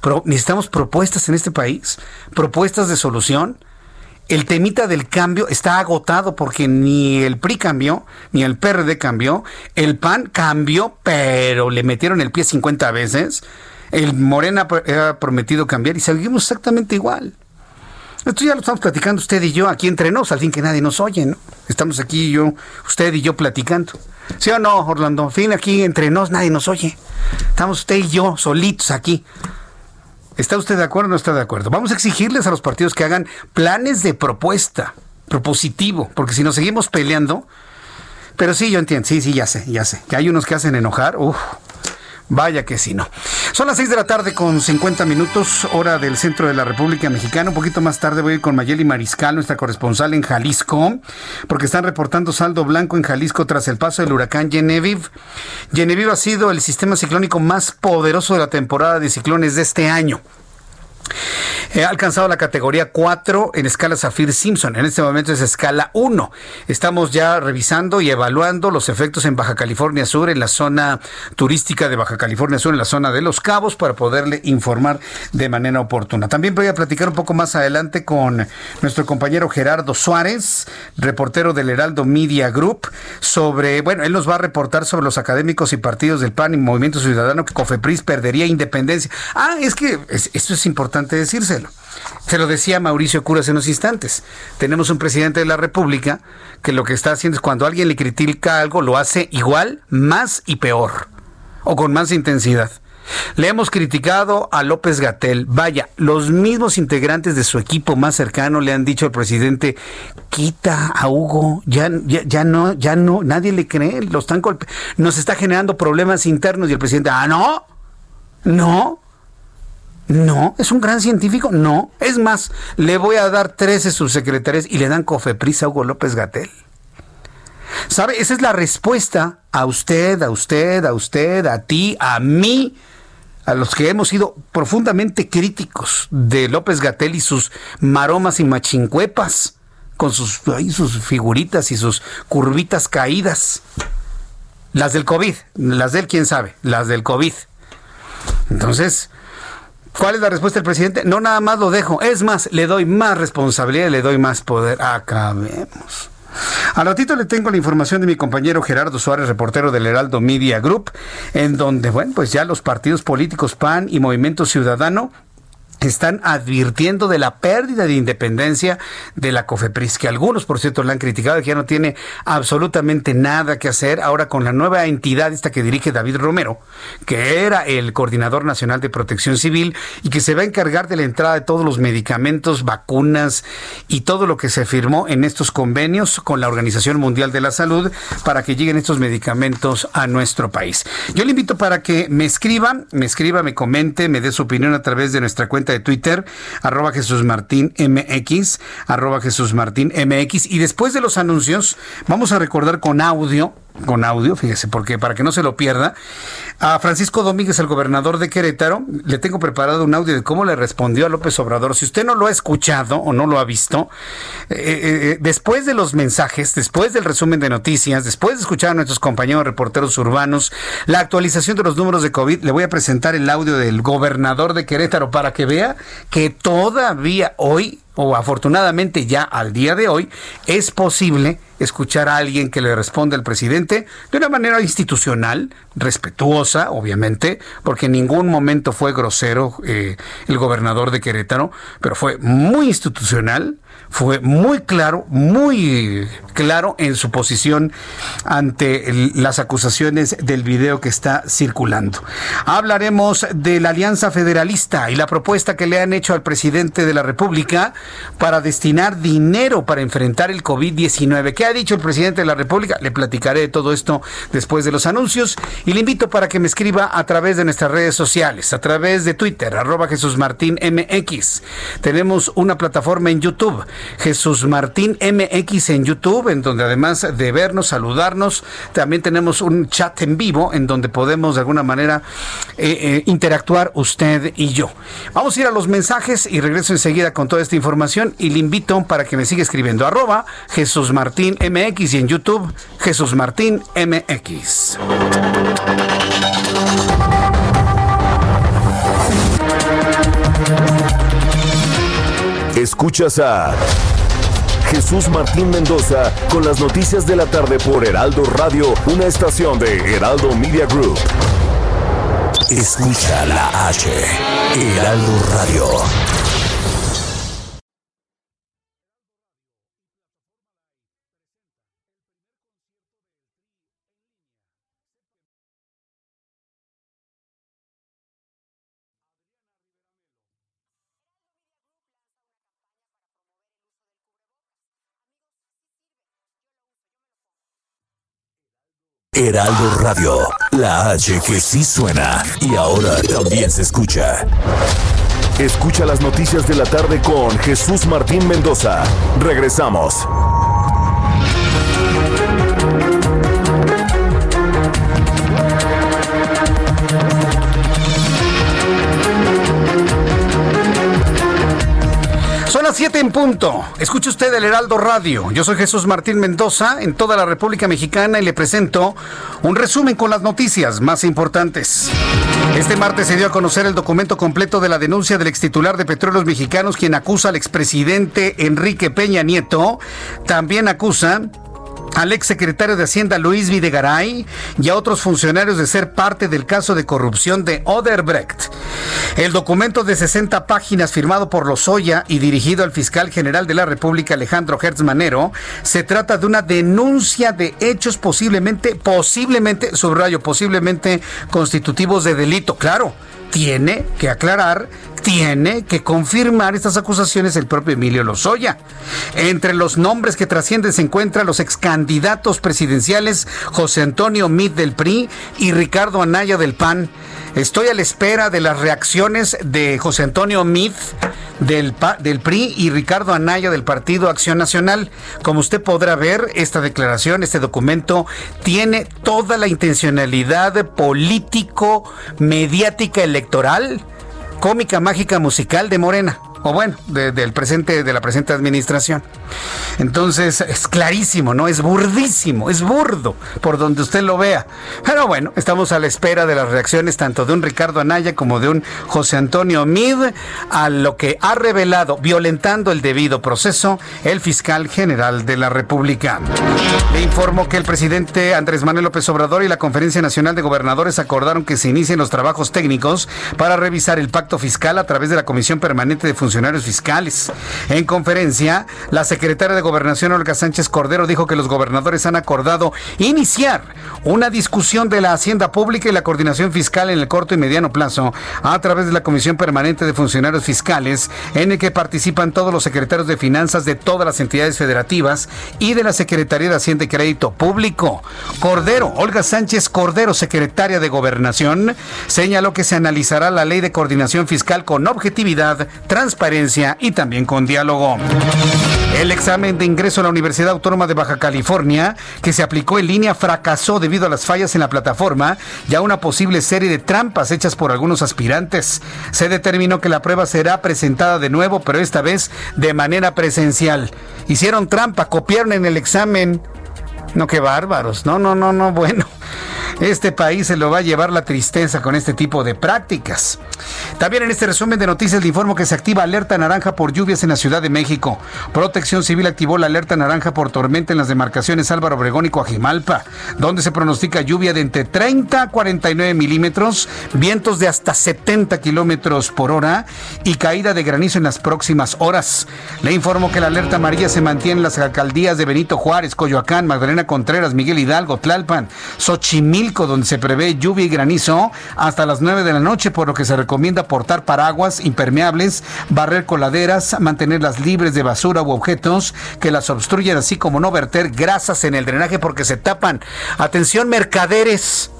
Pro- necesitamos propuestas en este país, propuestas de solución. El temita del cambio está agotado porque ni el P R I cambió, ni el P R D cambió, el P A N cambió, pero le metieron el pie cincuenta veces. El Morena ha prometido cambiar y seguimos exactamente igual. Esto ya lo estamos platicando usted y yo aquí entre nos, al fin que nadie nos oye, ¿no? Estamos aquí yo, usted y yo platicando. ¿Sí o no, Orlando? Al fin aquí entre nos nadie nos oye. Estamos usted y yo solitos aquí. ¿Está usted de acuerdo o no está de acuerdo? Vamos a exigirles a los partidos que hagan planes de propuesta, propositivo, porque si nos seguimos peleando... Pero sí, yo entiendo, sí, sí, ya sé, ya sé. Que hay unos que hacen enojar, uff... Vaya que sí, no. Son las seis de la tarde con cincuenta minutos, hora del centro de la República Mexicana. Un poquito más tarde voy a ir con Mayeli Mariscal, nuestra corresponsal en Jalisco, porque están reportando saldo blanco en Jalisco tras el paso del huracán Genevieve. Genevieve ha sido el sistema ciclónico más poderoso de la temporada de ciclones de este año. Ha alcanzado la categoría cuatro en escala Saffir-Simpson. En este momento es escala uno. Estamos ya revisando y evaluando los efectos en Baja California Sur, en la zona turística de Baja California Sur, en la zona de Los Cabos, para poderle informar de manera oportuna. También voy a platicar un poco más adelante con nuestro compañero Gerardo Suárez, reportero del Heraldo Media Group, sobre, bueno, él nos va a reportar sobre los académicos y partidos del P A N y Movimiento Ciudadano que COFEPRIS perdería independencia. Ah, es que es, esto es importante decírselo. Se lo decía Mauricio Curi hace unos instantes. Tenemos un presidente de la República que lo que está haciendo es cuando alguien le critica algo, lo hace igual, más y peor, o con más intensidad. Le hemos criticado a López-Gatell. Vaya, los mismos integrantes de su equipo más cercano le han dicho al presidente, quita a Hugo, ya, ya, ya no, ya no, nadie le cree, lo están golpe- nos está generando problemas internos. Y el presidente, ah, no, no. No, es un gran científico, no. Es más, le voy a dar trece subsecretarios y le dan COFEPRIS a Hugo López-Gatell. ¿Sabe? Esa es la respuesta a usted, a usted, a usted, a ti, a mí, a los que hemos sido profundamente críticos de López-Gatell y sus maromas y machincuepas, con sus, ay, sus figuritas y sus curvitas caídas. Las del COVID, las del quién sabe, las del COVID. Entonces... ¿Cuál es la respuesta del presidente? No, nada más lo dejo. Es más, le doy más responsabilidad, le doy más poder. Acabemos. Al ratito le tengo la información de mi compañero Gerardo Suárez, reportero del Heraldo Media Group, en donde, bueno, pues ya los partidos políticos P A N y Movimiento Ciudadano están advirtiendo de la pérdida de independencia de la COFEPRIS, que algunos, por cierto, la han criticado, que ya no tiene absolutamente nada que hacer ahora con la nueva entidad esta que dirige David Romero, que era el Coordinador Nacional de Protección Civil y que se va a encargar de la entrada de todos los medicamentos, vacunas y todo lo que se firmó en estos convenios con la Organización Mundial de la Salud para que lleguen estos medicamentos a nuestro país. Yo le invito para que me escriba, me escriba, me comente, me dé su opinión a través de nuestra cuenta de Twitter, arroba Jesús Martín M X, arroba Jesús Martín M X. Y después de los anuncios, vamos a recordar con audio, con audio, fíjese, porque para que no se lo pierda, a Francisco Domínguez, el gobernador de Querétaro, le tengo preparado un audio de cómo le respondió a López Obrador. Si usted no lo ha escuchado o no lo ha visto, eh, eh, después de los mensajes, después del resumen de noticias, después de escuchar a nuestros compañeros reporteros urbanos, la actualización de los números de COVID, le voy a presentar el audio del gobernador de Querétaro para que vea que todavía hoy, o afortunadamente ya al día de hoy, es posible escuchar a alguien que le responda al presidente de una manera institucional, respetuosa, obviamente, porque en ningún momento fue grosero eh, el gobernador de Querétaro, pero fue muy institucional, fue muy claro, muy claro en su posición ante el, las acusaciones del video que está circulando. Hablaremos de la Alianza Federalista y la propuesta que le han hecho al presidente de la República para destinar dinero para enfrentar el COVID diecinueve. ¿Qué ha dicho el presidente de la República? Le platicaré de todo esto después de los anuncios y le invito para que me escriba a través de nuestras redes sociales, a través de Twitter, arroba Jesús Martín M X. Tenemos una plataforma en YouTube, Jesús Martín M X en YouTube, en donde además de vernos, saludarnos, también tenemos un chat en vivo en donde podemos de alguna manera eh, eh, interactuar usted y yo. Vamos a ir a los mensajes y regreso enseguida con toda esta información y le invito para que me siga escribiendo arroba Jesús Martín M X y en YouTube Jesús Martín M X. Escuchas a Jesús Martín Mendoza con las noticias de la tarde por Heraldo Radio, una estación de Heraldo Media Group. Escucha la H, Heraldo Radio. Heraldo Radio, la H que sí suena y ahora también se escucha. Escucha las noticias de la tarde con Jesús Martín Mendoza. Regresamos. Siete en punto. Escuche usted el Heraldo Radio. Yo soy Jesús Martín Mendoza en toda la República Mexicana y le presento un resumen con las noticias más importantes. Este martes se dio a conocer el documento completo de la denuncia del extitular de Petróleos Mexicanos, quien acusa al expresidente Enrique Peña Nieto. También acusa al exsecretario de Hacienda Luis Videgaray y a otros funcionarios de ser parte del caso de corrupción de Odebrecht. El documento de sesenta páginas firmado por Lozoya y dirigido al fiscal general de la República, Alejandro Gertz Manero, se trata de una denuncia de hechos posiblemente, posiblemente, subrayo, posiblemente constitutivos de delito. Claro, tiene que aclarar, tiene que confirmar estas acusaciones el propio Emilio Lozoya. Entre los nombres que trascienden se encuentran los excandidatos presidenciales José Antonio Meade del P R I y Ricardo Anaya del P A N. Estoy a la espera de las reacciones de José Antonio Meade del, del P R I y Ricardo Anaya del Partido Acción Nacional. Como usted podrá ver, esta declaración, este documento, tiene toda la intencionalidad político, mediática, electoral, cómica, mágica, musical de Morena. o bueno, de, del presente, de la presente administración. Entonces, es clarísimo, ¿no? Es burdísimo, es burdo, por donde usted lo vea. Pero bueno, estamos a la espera de las reacciones tanto de un Ricardo Anaya como de un José Antonio Mid a lo que ha revelado, violentando el debido proceso, el fiscal general de la República. Le informo que el presidente Andrés Manuel López Obrador y la Conferencia Nacional de Gobernadores acordaron que se inicien los trabajos técnicos para revisar el pacto fiscal a través de la Comisión Permanente de Funcionarios Fiscales. En conferencia, la secretaria de Gobernación, Olga Sánchez Cordero, dijo que los gobernadores han acordado iniciar una discusión de la hacienda pública y la coordinación fiscal en el corto y mediano plazo a través de la Comisión Permanente de Funcionarios Fiscales, en el que participan todos los secretarios de finanzas de todas las entidades federativas y de la Secretaría de Hacienda y Crédito Público. Cordero, Olga Sánchez Cordero, secretaria de Gobernación, señaló que se analizará la ley de coordinación fiscal con objetividad, transparencia y también con diálogo. El examen de ingreso a la Universidad Autónoma de Baja California, que se aplicó en línea, fracasó debido a las fallas en la plataforma y a una posible serie de trampas hechas por algunos aspirantes. Se determinó que la prueba será presentada de nuevo, pero esta vez de manera presencial. Hicieron trampa, copiaron en el examen. No, qué bárbaros. No, no, no, no, bueno. Este país se lo va a llevar la tristeza con este tipo de prácticas. También en este resumen de noticias le informo que se activa alerta naranja por lluvias en la Ciudad de México. Protección Civil activó la alerta naranja por tormenta en las demarcaciones Álvaro Obregón y Coajimalpa, donde se pronostica lluvia de entre treinta a cuarenta y nueve milímetros, vientos de hasta setenta kilómetros por hora y caída de granizo en las próximas horas. Le informo que la alerta amarilla se mantiene en las alcaldías de Benito Juárez, Coyoacán, Magdalena Contreras, Miguel Hidalgo, Tlalpan, Xochimilco, donde se prevé lluvia y granizo hasta las nueve de la noche, por lo que se recomienda portar paraguas impermeables, barrer coladeras, mantenerlas libres de basura u objetos que las obstruyan, así como no verter grasas en el drenaje porque se tapan. Atención, mercaderes,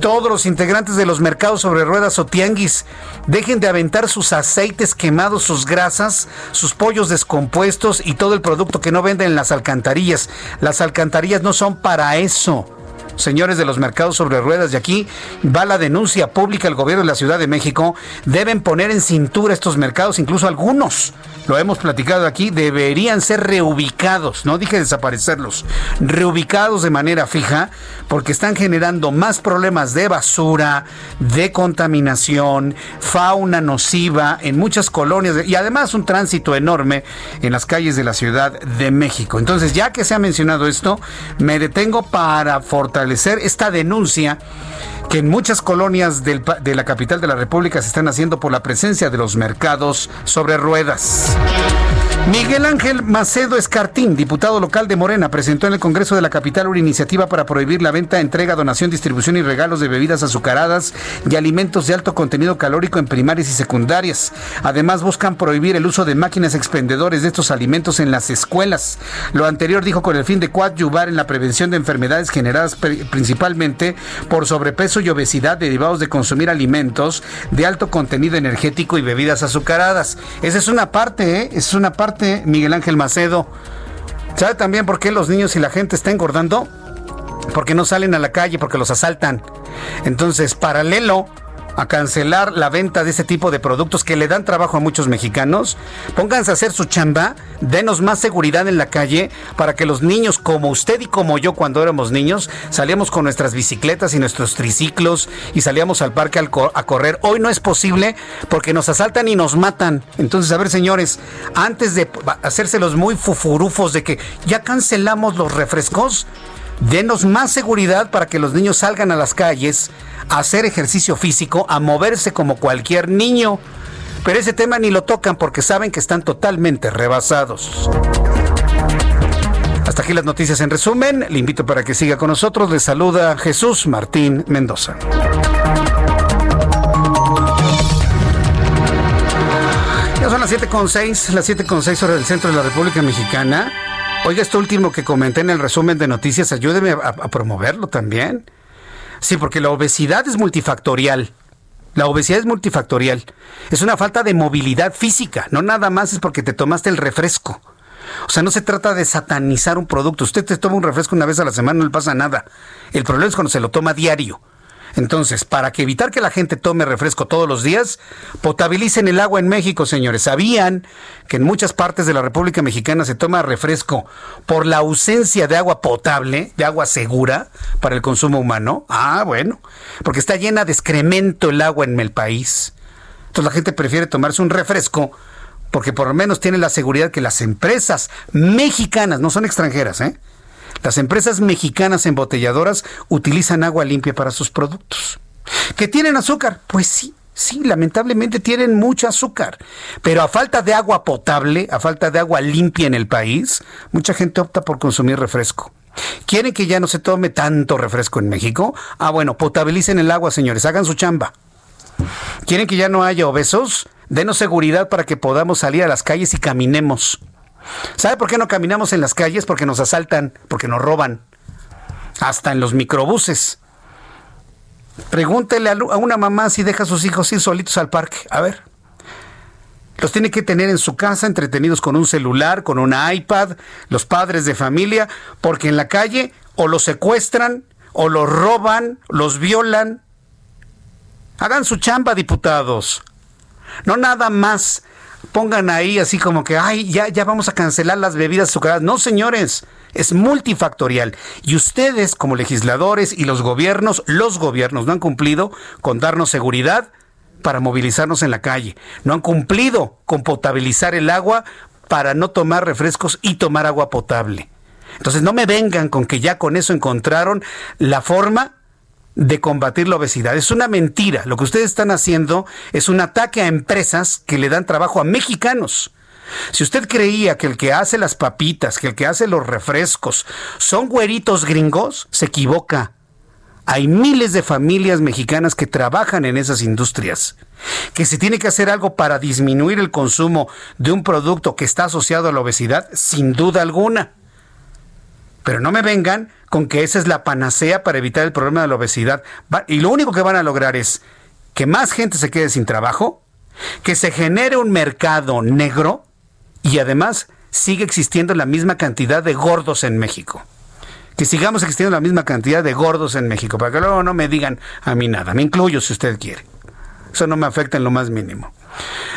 todos los integrantes de los mercados sobre ruedas o tianguis, dejen de aventar sus aceites quemados, sus grasas, sus pollos descompuestos y todo el producto que no venden en las alcantarillas. Las alcantarillas no son para eso. Señores de los mercados sobre ruedas, y aquí va la denuncia pública al gobierno de la Ciudad de México, deben poner en cintura estos mercados, incluso algunos, lo hemos platicado aquí, deberían ser reubicados, no dije desaparecerlos, reubicados de manera fija, porque están generando más problemas de basura, de contaminación, fauna nociva en muchas colonias y además un tránsito enorme en las calles de la Ciudad de México. Entonces, ya que se ha mencionado esto, me detengo para fortalecer esta denuncia que en muchas colonias del, de la capital de la República se están haciendo por la presencia de los mercados sobre ruedas. Miguel Ángel Macedo Escartín, diputado local de Morena, presentó en el Congreso de la Capital una iniciativa para prohibir la venta, entrega, donación, distribución y regalos de bebidas azucaradas y alimentos de alto contenido calórico en primarias y secundarias. Además, buscan prohibir el uso de máquinas expendedores de estos alimentos en las escuelas. Lo anterior, dijo, con el fin de coadyuvar en la prevención de enfermedades generadas principalmente por sobrepeso y obesidad derivados de consumir alimentos de alto contenido energético y bebidas azucaradas. Esa es una parte, ¿eh? Es una parte. Miguel Ángel Macedo, ¿sabe también por qué los niños y la gente está engordando? Porque no salen a la calle, porque los asaltan. Entonces, paralelo a cancelar la venta de ese tipo de productos que le dan trabajo a muchos mexicanos, pónganse a hacer su chamba, denos más seguridad en la calle para que los niños como usted y como yo, cuando éramos niños, salíamos con nuestras bicicletas y nuestros triciclos y salíamos al parque a correr. Hoy no es posible porque nos asaltan y nos matan. Entonces, a ver, señores, antes de hacérselos muy fufurufos de que ya cancelamos los refrescos, denos más seguridad para que los niños salgan a las calles a hacer ejercicio físico, a moverse como cualquier niño. Pero ese tema ni lo tocan porque saben que están totalmente rebasados. Hasta aquí las noticias en resumen. Le invito para que siga con nosotros. Les saluda Jesús Martín Mendoza. Ya son las siete con seis, las siete con seis horas del centro de la República Mexicana. Oiga, esto último que comenté en el resumen de noticias, ayúdeme a, a promoverlo también. Sí, porque la obesidad es multifactorial. La obesidad es multifactorial. Es una falta de movilidad física. No nada más es porque te tomaste el refresco. O sea, no se trata de satanizar un producto. Usted te toma un refresco una vez a la semana, no le pasa nada. El problema es cuando se lo toma diario. Entonces, para que evitar que la gente tome refresco todos los días, potabilicen el agua en México, señores. ¿Sabían que en muchas partes de la República Mexicana se toma refresco por la ausencia de agua potable, de agua segura para el consumo humano? Ah, bueno, porque está llena de excremento el agua en el país. Entonces la gente prefiere tomarse un refresco porque por lo menos tiene la seguridad que las empresas mexicanas, no son extranjeras, ¿eh? Las empresas mexicanas embotelladoras utilizan agua limpia para sus productos. ¿Que tienen azúcar? Pues sí, sí, lamentablemente tienen mucho azúcar. Pero a falta de agua potable, a falta de agua limpia en el país, mucha gente opta por consumir refresco. ¿Quieren que ya no se tome tanto refresco en México? Ah, bueno, potabilicen el agua, señores, hagan su chamba. ¿Quieren que ya no haya obesos? Denos seguridad para que podamos salir a las calles y caminemos. ¿Sabe por qué no caminamos en las calles? Porque nos asaltan, porque nos roban, hasta en los microbuses. Pregúntele a una mamá si deja a sus hijos ir solitos al parque. A ver, los tiene que tener en su casa entretenidos con un celular, con un iPad, los padres de familia, porque en la calle o los secuestran, o los roban, los violan. Hagan su chamba, diputados. No nada más pongan ahí así como que, ay, ya, ya vamos a cancelar las bebidas azucaradas. No, señores, es multifactorial. Y ustedes, como legisladores y los gobiernos, los gobiernos no han cumplido con darnos seguridad para movilizarnos en la calle. No han cumplido con potabilizar el agua para no tomar refrescos y tomar agua potable. Entonces, no me vengan con que ya con eso encontraron la forma de combatir la obesidad. Es una mentira. Lo que ustedes están haciendo es un ataque a empresas que le dan trabajo a mexicanos. Si usted creía que el que hace las papitas, que el que hace los refrescos son güeritos gringos, se equivoca. Hay miles de familias mexicanas que trabajan en esas industrias. Que se tiene que hacer algo para disminuir el consumo de un producto que está asociado a la obesidad, sin duda alguna. Pero no me vengan con que esa es la panacea para evitar el problema de la obesidad. Y lo único que van a lograr es que más gente se quede sin trabajo, que se genere un mercado negro y además sigue existiendo la misma cantidad de gordos en México. Que sigamos existiendo la misma cantidad de gordos en México, para que luego no me digan a mí nada. Me incluyo si usted quiere. Eso no me afecta en lo más mínimo.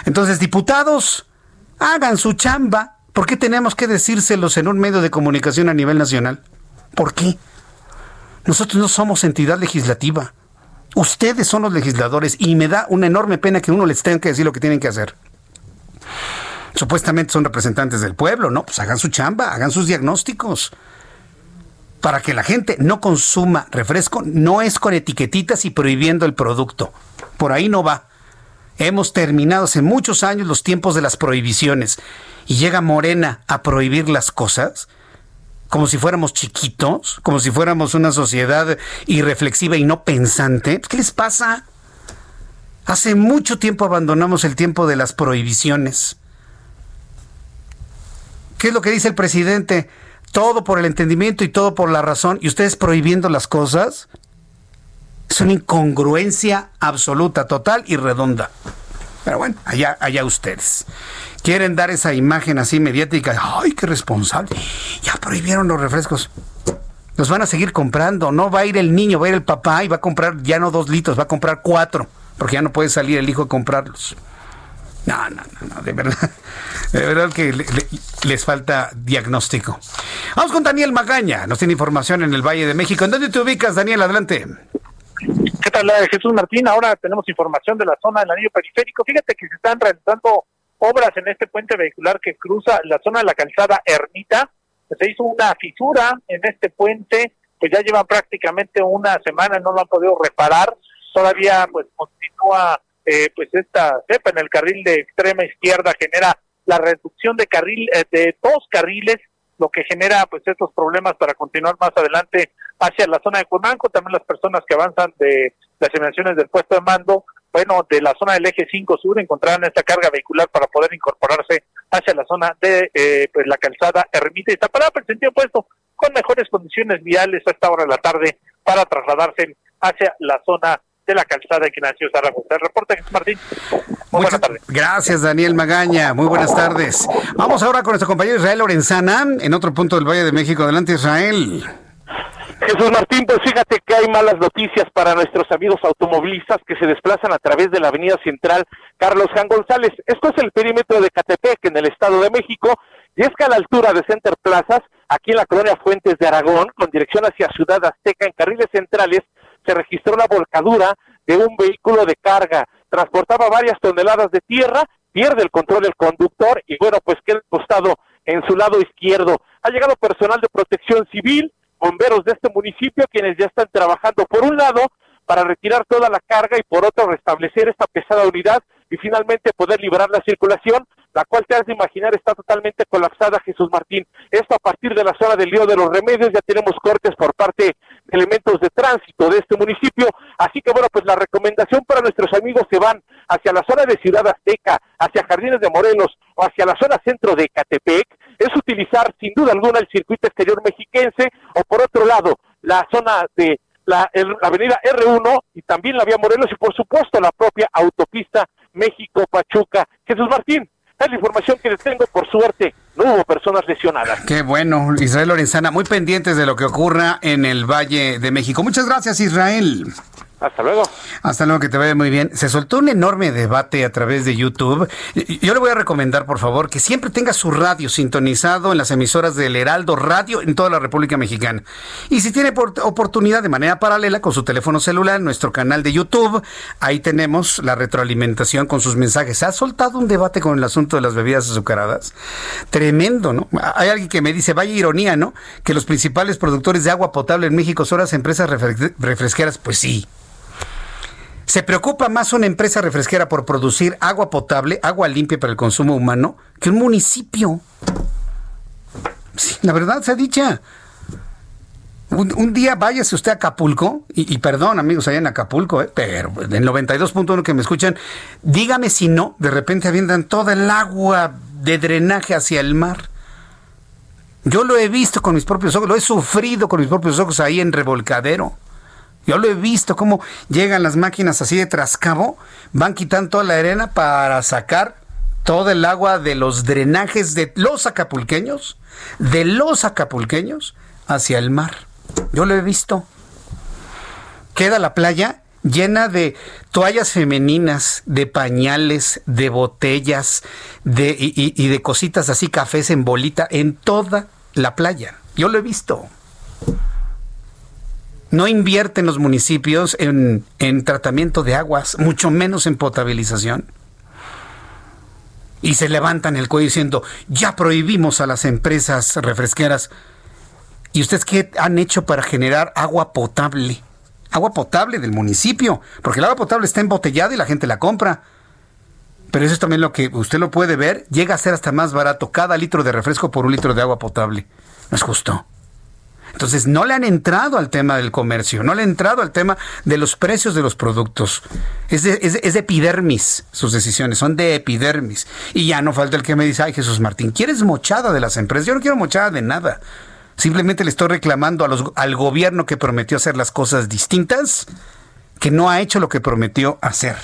Entonces, diputados, hagan su chamba. ¿Por qué tenemos que decírselos en un medio de comunicación a nivel nacional? ¿Por qué? Nosotros no somos entidad legislativa. Ustedes son los legisladores y me da una enorme pena que uno les tenga que decir lo que tienen que hacer. Supuestamente son representantes del pueblo, ¿no? Pues hagan su chamba, hagan sus diagnósticos. Para que la gente no consuma refresco, no es con etiquetitas y prohibiendo el producto. Por ahí no va. Hemos terminado hace muchos años los tiempos de las prohibiciones. Y llega Morena a prohibir las cosas, como si fuéramos chiquitos, como si fuéramos una sociedad irreflexiva y no pensante. ¿Qué les pasa? Hace mucho tiempo abandonamos el tiempo de las prohibiciones. ¿Qué es lo que dice el presidente? Todo por el entendimiento y todo por la razón. ¿Y ustedes prohibiendo las cosas? Es una incongruencia absoluta, total y redonda. Pero bueno, allá, allá ustedes. Quieren dar esa imagen así mediática. ¡Ay, qué responsable! Ya prohibieron los refrescos. Los van a seguir comprando. No va a ir el niño, va a ir el papá y va a comprar ya no dos litros, va a comprar cuatro. Porque ya no puede salir el hijo a comprarlos. No, no, no, no, de verdad. De verdad que le, le, les falta diagnóstico. Vamos con Daniel Magaña. Nos tiene información en el Valle de México. ¿En dónde te ubicas, Daniel? Adelante. ¿Qué tal, Jesús Martín? Ahora tenemos información de la zona del anillo periférico. Fíjate que se están realizando obras en este puente vehicular que cruza la zona de la calzada Ermita. Se hizo una fisura en este puente, pues ya llevan prácticamente una semana, no lo han podido reparar. Todavía pues continúa eh, pues esta cepa en el carril de extrema izquierda, genera la reducción de carril eh, de dos carriles, lo que genera pues estos problemas para continuar más adelante hacia la zona de Cuemanco. También las personas que avanzan de las emisiones del puesto de mando, bueno, de la zona del eje cinco sur, encontrarán esta carga vehicular para poder incorporarse hacia la zona de eh, pues la calzada Ermita y está parada por el sentido opuesto, con mejores condiciones viales a esta hora de la tarde para trasladarse hacia la zona de la calzada de Ignacio Zaragoza. El reporte, Martín. Muy buenas tardes. Gracias, Daniel Magaña. Muy buenas tardes. Vamos ahora con nuestro compañero Israel Lorenzana en otro punto del Valle de México. Adelante, Israel. Jesús Martín, pues fíjate que hay malas noticias para nuestros amigos automovilistas que se desplazan a través de la avenida central Carlos Jan González. Esto es el perímetro de Catepec, en el Estado de México, y es que a la altura de Center Plazas, aquí en la colonia Fuentes de Aragón, con dirección hacia Ciudad Azteca, en carriles centrales, se registró una volcadura de un vehículo de carga. Transportaba varias toneladas de tierra, pierde el control del conductor y bueno, pues queda acostado en su lado izquierdo. Ha llegado personal de protección civil, bomberos de este municipio, quienes ya están trabajando por un lado para retirar toda la carga y por otro restablecer esta pesada unidad y finalmente poder liberar la circulación, la cual te has de imaginar está totalmente colapsada, Jesús Martín. Esto a partir de la zona del Río de los Remedios, ya tenemos cortes por parte de elementos de tránsito de este municipio, así que bueno, pues la recomendación para nuestros amigos que van hacia la zona de Ciudad Azteca, hacia Jardines de Morelos o hacia la zona centro de Ecatepec, es utilizar sin duda alguna el circuito exterior mexiquense o por otro lado la zona de la, el, la avenida erre uno y también la vía Morelos y por supuesto la propia autopista México-Pachuca. Jesús Martín, es la información que les tengo. Por suerte no hubo personas lesionadas. Qué bueno, Israel Lorenzana, muy pendientes de lo que ocurra en el Valle de México. Muchas gracias, Israel. Hasta luego. Hasta luego, que te vaya muy bien. Se soltó un enorme debate a través de YouTube. Yo le voy a recomendar, por favor, que siempre tenga su radio sintonizado en las emisoras del Heraldo Radio en toda la República Mexicana. Y si tiene por oportunidad de manera paralela con su teléfono celular, en nuestro canal de YouTube, ahí tenemos la retroalimentación con sus mensajes. Se ha soltado un debate con el asunto de las bebidas azucaradas. Tremendo, ¿no? Hay alguien que me dice, vaya ironía, ¿no? Que los principales productores de agua potable en México son las empresas refres- refresqueras. Pues sí. ¿Se preocupa más una empresa refresquera por producir agua potable, agua limpia para el consumo humano, que un municipio? Sí, la verdad sea dicha. Un, un día váyase usted a Acapulco, y, y perdón amigos allá en Acapulco, eh, pero en noventa y dos punto uno que me escuchan, dígame si no, de repente avientan toda el agua de drenaje hacia el mar. Yo lo he visto con mis propios ojos, lo he sufrido con mis propios ojos ahí en Revolcadero. Yo lo he visto cómo llegan las máquinas así de trascabo, van quitando toda la arena para sacar todo el agua de los drenajes de los acapulqueños, de los acapulqueños hacia el mar. Yo lo he visto. Queda la playa llena de toallas femeninas, de pañales, de botellas, de, y, y, y de cositas así, cafés en bolita, en toda la playa. Yo lo he visto. No invierten los municipios en, en tratamiento de aguas, mucho menos en potabilización. Y se levantan el cuello diciendo, ya prohibimos a las empresas refresqueras. ¿Y ustedes qué han hecho para generar agua potable? Agua potable del municipio, porque el agua potable está embotellada y la gente la compra. Pero eso es también lo que usted lo puede ver, llega a ser hasta más barato cada litro de refresco por un litro de agua potable. No es justo. Entonces, no le han entrado al tema del comercio, no le han entrado al tema de los precios de los productos. Es de, es de, es de epidermis sus decisiones, son de epidermis. Y ya no falta el que me dice, ay, Jesús Martín, ¿quieres mochada de las empresas? Yo no quiero mochada de nada. Simplemente le estoy reclamando a los, al gobierno que prometió hacer las cosas distintas, que no ha hecho lo que prometió hacer.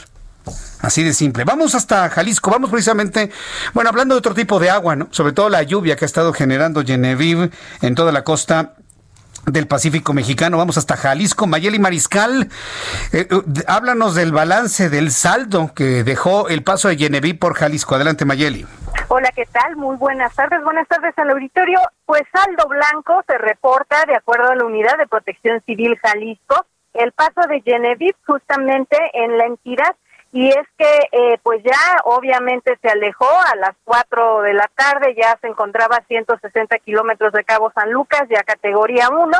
Así de simple. Vamos hasta Jalisco, vamos precisamente, bueno, hablando de otro tipo de agua, ¿no? Sobre todo la lluvia que ha estado generando Genevieve en toda la costa del Pacífico mexicano. Vamos hasta Jalisco. Mayeli Mariscal, eh, eh, háblanos del balance, del saldo que dejó el paso de Genevieve por Jalisco. Adelante, Mayeli. Hola, ¿qué tal? Muy buenas tardes. Buenas tardes al auditorio. Pues saldo blanco se reporta de acuerdo a la Unidad de Protección Civil Jalisco, el paso de Genevieve justamente en la entidad, y es que eh, pues ya obviamente se alejó a las cuatro de la tarde, ya se encontraba a ciento sesenta kilómetros de Cabo San Lucas, ya categoría uno.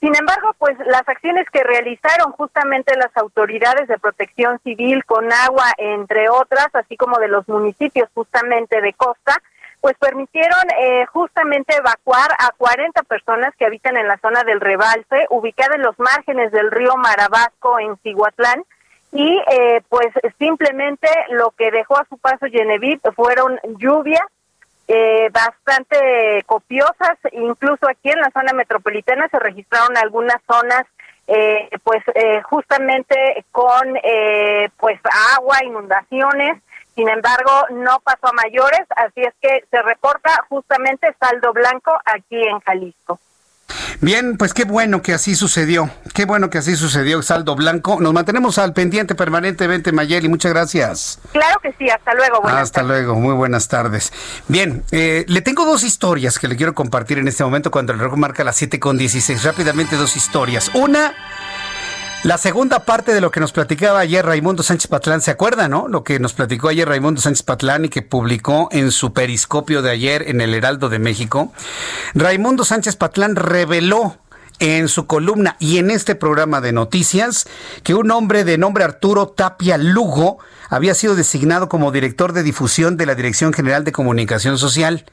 Sin embargo, pues las acciones que realizaron justamente las autoridades de protección civil, CONAGO, entre otras, así como de los municipios justamente de costa, pues permitieron eh, justamente evacuar a cuarenta personas que habitan en la zona del Rebalse, ubicada en los márgenes del río Marabasco en Cihuatlán. Y eh, pues simplemente lo que dejó a su paso Genevieve fueron lluvias eh, bastante copiosas, incluso aquí en la zona metropolitana se registraron algunas zonas eh, pues eh, justamente con eh, pues agua, inundaciones, sin embargo no pasó a mayores, así es que se reporta justamente saldo blanco aquí en Jalisco. Bien, pues qué bueno que así sucedió. Qué bueno que así sucedió, saldo blanco. Nos mantenemos al pendiente permanentemente, Mayeli. Muchas gracias. Claro que sí, hasta luego. Buenas hasta tardes. luego, muy buenas tardes. Bien, eh, le tengo dos historias que le quiero compartir en este momento cuando el reloj marca las siete con dieciséis. Rápidamente, dos historias. Una... La segunda parte de lo que nos platicaba ayer Raimundo Sánchez Patlán, ¿se acuerdan, no? Lo que nos platicó ayer Raimundo Sánchez Patlán y que publicó en su periscopio de ayer en el Heraldo de México. Raimundo Sánchez Patlán reveló en su columna y en este programa de noticias que un hombre de nombre Arturo Tapia Lugo había sido designado como director de difusión de la Dirección General de Comunicación Social.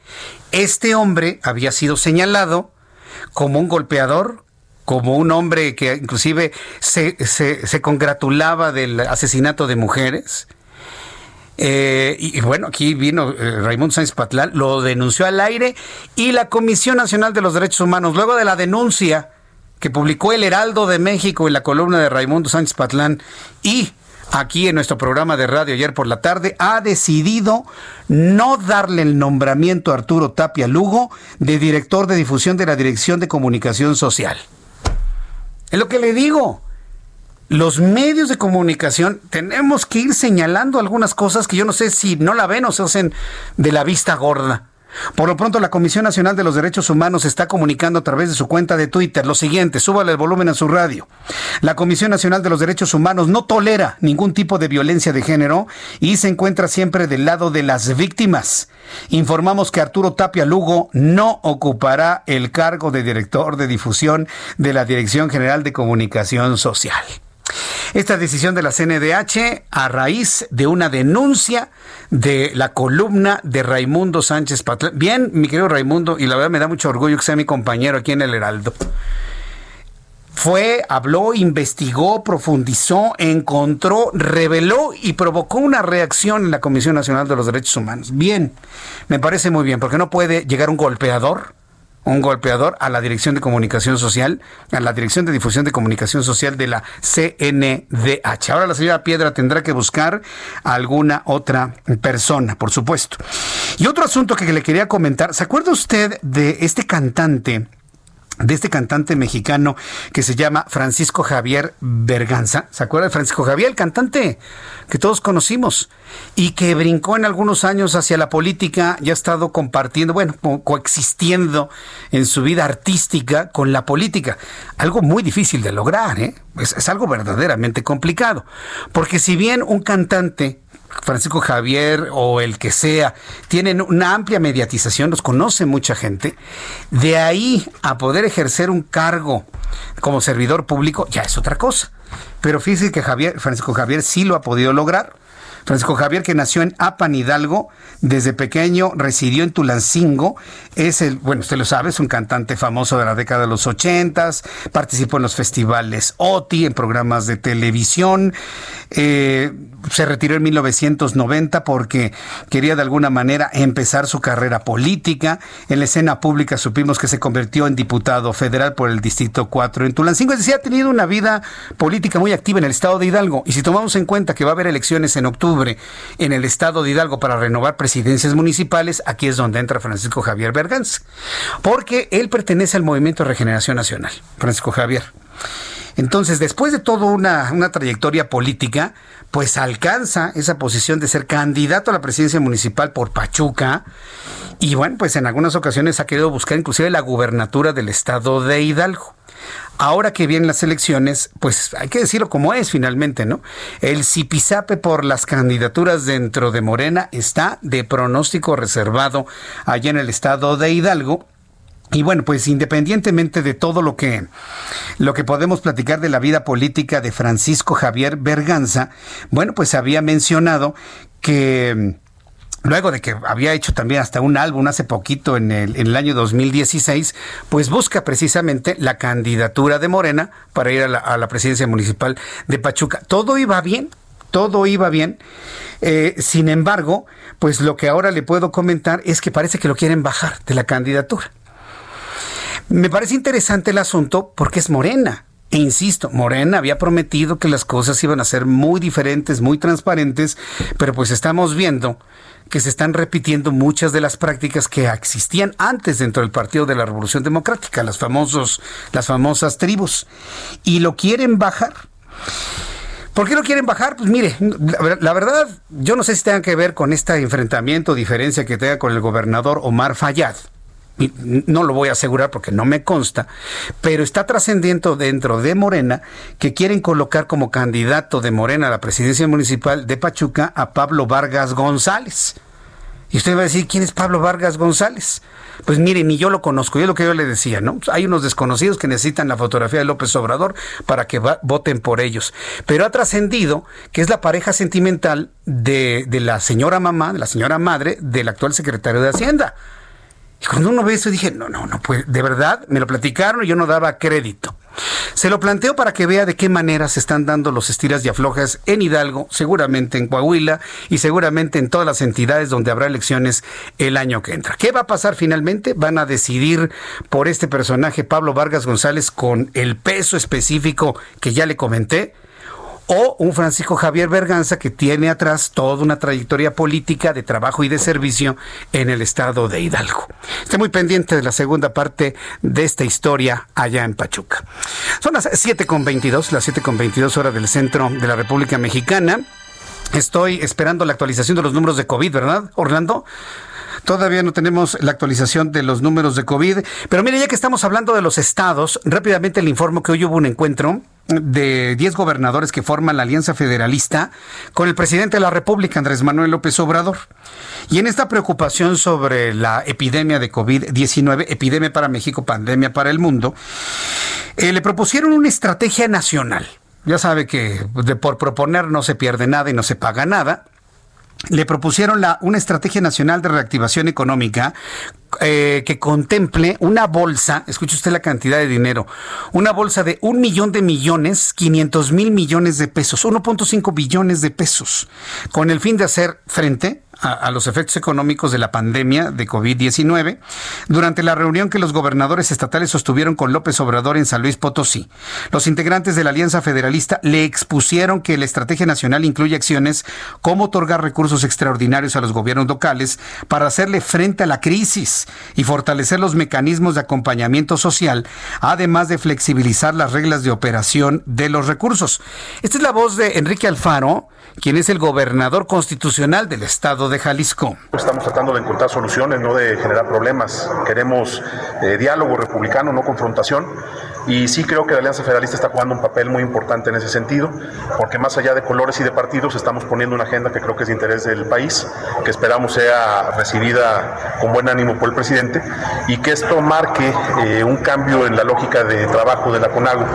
Este hombre había sido señalado como un golpeador, como un hombre que inclusive se, se, se congratulaba del asesinato de mujeres. Eh, y, y bueno, aquí vino eh, Raimundo Sánchez Patlán, lo denunció al aire, y la Comisión Nacional de los Derechos Humanos, luego de la denuncia que publicó el Heraldo de México en la columna de Raimundo Sánchez Patlán y aquí en nuestro programa de radio ayer por la tarde, ha decidido no darle el nombramiento a Arturo Tapia Lugo de director de difusión de la Dirección de Comunicación Social. Es lo que le digo. Los medios de comunicación tenemos que ir señalando algunas cosas que yo no sé si no la ven o se hacen de la vista gorda. Por lo pronto, la Comisión Nacional de los Derechos Humanos está comunicando a través de su cuenta de Twitter lo siguiente. Súbale el volumen a su radio. La Comisión Nacional de los Derechos Humanos no tolera ningún tipo de violencia de género y se encuentra siempre del lado de las víctimas. Informamos que Arturo Tapia Lugo no ocupará el cargo de director de difusión de la Dirección General de Comunicación Social. Esta decisión de la C N D H a raíz de una denuncia de la columna de Raimundo Sánchez Patlán. Bien, mi querido Raimundo, y la verdad me da mucho orgullo que sea mi compañero aquí en el Heraldo. Fue, habló, investigó, profundizó, encontró, reveló y provocó una reacción en la Comisión Nacional de los Derechos Humanos. Bien, me parece muy bien, porque no puede llegar un golpeador. Un golpeador a la Dirección de Comunicación Social, a la Dirección de Difusión de Comunicación Social de la C N D H. Ahora la señora Piedra tendrá que buscar a alguna otra persona, por supuesto. Y otro asunto que le quería comentar, ¿se acuerda usted de este cantante, de este cantante mexicano que se llama Francisco Javier Berganza? ¿Se acuerda de Francisco Javier, el cantante que todos conocimos y que brincó en algunos años hacia la política y ha estado compartiendo, bueno, co- coexistiendo en su vida artística con la política? Algo muy difícil de lograr, ¿eh? Es, es algo verdaderamente complicado, porque si bien un cantante, Francisco Javier o el que sea, tienen una amplia mediatización, los conoce mucha gente, de ahí a poder ejercer un cargo como servidor público ya es otra cosa. Pero fíjense que Javier, Francisco Javier sí lo ha podido lograr. Francisco Javier, que nació en Apan, Hidalgo, desde pequeño residió en Tulancingo, es el, bueno, usted lo sabe, es un cantante famoso de la década de los ochentas, participó en los festivales O T I, en programas de televisión, eh, se retiró en mil novecientos noventa porque quería de alguna manera empezar su carrera política. En la escena pública supimos que se convirtió en diputado federal por el Distrito cuatro en Tulancingo, es decir, ha tenido una vida política muy activa en el estado de Hidalgo, y si tomamos en cuenta que va a haber elecciones en octubre en el estado de Hidalgo para renovar presidencias municipales, aquí es donde entra Francisco Javier Berganza, porque él pertenece al Movimiento de Regeneración Nacional, Francisco Javier. Entonces, después de toda una, una trayectoria política, pues alcanza esa posición de ser candidato a la presidencia municipal por Pachuca, y bueno, pues en algunas ocasiones ha querido buscar inclusive la gubernatura del estado de Hidalgo. Ahora que vienen las elecciones, pues hay que decirlo como es finalmente, ¿no? El zipizape por las candidaturas dentro de Morena está de pronóstico reservado allá en el estado de Hidalgo. Y bueno, pues independientemente de todo lo que, lo que podemos platicar de la vida política de Francisco Javier Berganza, bueno, pues había mencionado que... Luego de que había hecho también hasta un álbum hace poquito en el, en el año dos mil dieciséis, pues busca precisamente la candidatura de Morena para ir a la, a la presidencia municipal de Pachuca. Todo iba bien, todo iba bien. Eh, sin embargo, pues lo que ahora le puedo comentar es que parece que lo quieren bajar de la candidatura. Me parece interesante el asunto porque es Morena. E insisto, Morena había prometido que las cosas iban a ser muy diferentes, muy transparentes, pero pues estamos viendo que se están repitiendo muchas de las prácticas que existían antes dentro del Partido de la Revolución Democrática, las, famosos, las famosas tribus, y lo quieren bajar. ¿Por qué lo quieren bajar? Pues mire, la verdad, yo no sé si tenga que ver con este enfrentamiento o diferencia que tenga con el gobernador Omar Fayad. No lo voy a asegurar porque no me consta, pero está trascendiendo dentro de Morena que quieren colocar como candidato de Morena a la presidencia municipal de Pachuca a Pablo Vargas González. Y usted va a decir, ¿quién es Pablo Vargas González? Pues mire, ni yo lo conozco, es lo que yo le decía, ¿no? Hay unos desconocidos que necesitan la fotografía de López Obrador para que va, voten por ellos. Pero ha trascendido que es la pareja sentimental de, de la señora mamá, de la señora madre, del actual secretario de Hacienda. Y cuando uno ve eso dije, no, no, no, pues de verdad, me lo platicaron y yo no daba crédito. Se lo planteo para que vea de qué manera se están dando los estiras y aflojas en Hidalgo, seguramente en Coahuila y seguramente en todas las entidades donde habrá elecciones el año que entra. ¿Qué va a pasar finalmente? Van a decidir por este personaje Pablo Vargas González con el peso específico que ya le comenté, o un Francisco Javier Berganza que tiene atrás toda una trayectoria política de trabajo y de servicio en el estado de Hidalgo. Esté muy pendiente de la segunda parte de esta historia allá en Pachuca. Son las siete con veintidós, las siete con veintidós horas del centro de la República Mexicana. Estoy esperando la actualización de los números de COVID, ¿verdad, Orlando? Todavía no tenemos la actualización de los números de COVID, pero mire, ya que estamos hablando de los estados, rápidamente le informo que hoy hubo un encuentro de diez gobernadores que forman la Alianza Federalista con el presidente de la República, Andrés Manuel López Obrador. Y en esta preocupación sobre la epidemia de COVID diecinueve, epidemia para México, pandemia para el mundo, eh, le propusieron una estrategia nacional. Ya sabe que de, por proponer no se pierde nada y no se paga nada. Le propusieron la, una estrategia nacional de reactivación económica eh, que contemple una bolsa, escuche usted la cantidad de dinero, una bolsa de un millón de millones, quinientos mil millones de pesos, uno punto cinco billones de pesos, con el fin de hacer frente a, a los efectos económicos de la pandemia de COVID diecinueve durante la reunión que los gobernadores estatales sostuvieron con López Obrador en San Luis Potosí. Los integrantes de la Alianza Federalista le expusieron que la estrategia nacional incluye acciones como otorgar recursos extraordinarios a los gobiernos locales para hacerle frente a la crisis y fortalecer los mecanismos de acompañamiento social, además de flexibilizar las reglas de operación de los recursos. Esta es la voz de Enrique Alfaro, quien es el gobernador constitucional del estado de Jalisco. Estamos tratando de encontrar soluciones, no de generar problemas. Queremos eh, diálogo republicano, no confrontación. Y sí creo que la Alianza Federalista está jugando un papel muy importante en ese sentido, porque más allá de colores y de partidos, estamos poniendo una agenda que creo que es de interés del país, que esperamos sea recibida con buen ánimo por el presidente, y que esto marque eh, un cambio en la lógica de trabajo de la CONAGO,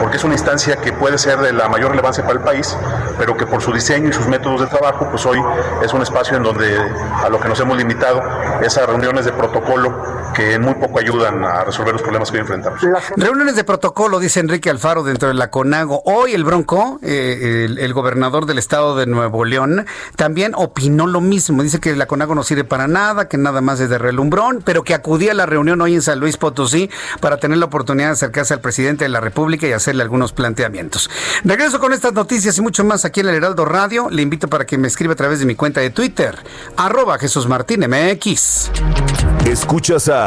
porque es una instancia que puede ser de la mayor relevancia para el país, pero que por su diseño y sus métodos de trabajo, pues hoy es un espacio en donde a lo que nos hemos limitado es a reuniones de protocolo que muy poco ayudan a resolver los problemas que hoy enfrentamos. Reuniones de protocolo, dice Enrique Alfaro, dentro de la CONAGO. Hoy el Bronco, eh, el, el gobernador del estado de Nuevo León, también opinó lo mismo. Dice que la CONAGO no sirve para nada, que nada más es de relumbrón, pero que acudía a la reunión hoy en San Luis Potosí para tener la oportunidad de acercarse al presidente de la República y hacerle algunos planteamientos. Regreso con estas noticias y mucho más aquí en el Heraldo Radio. Le invito para que me escriba a través de mi cuenta de Twitter, arroba Jesús Martín M X. Escuchas a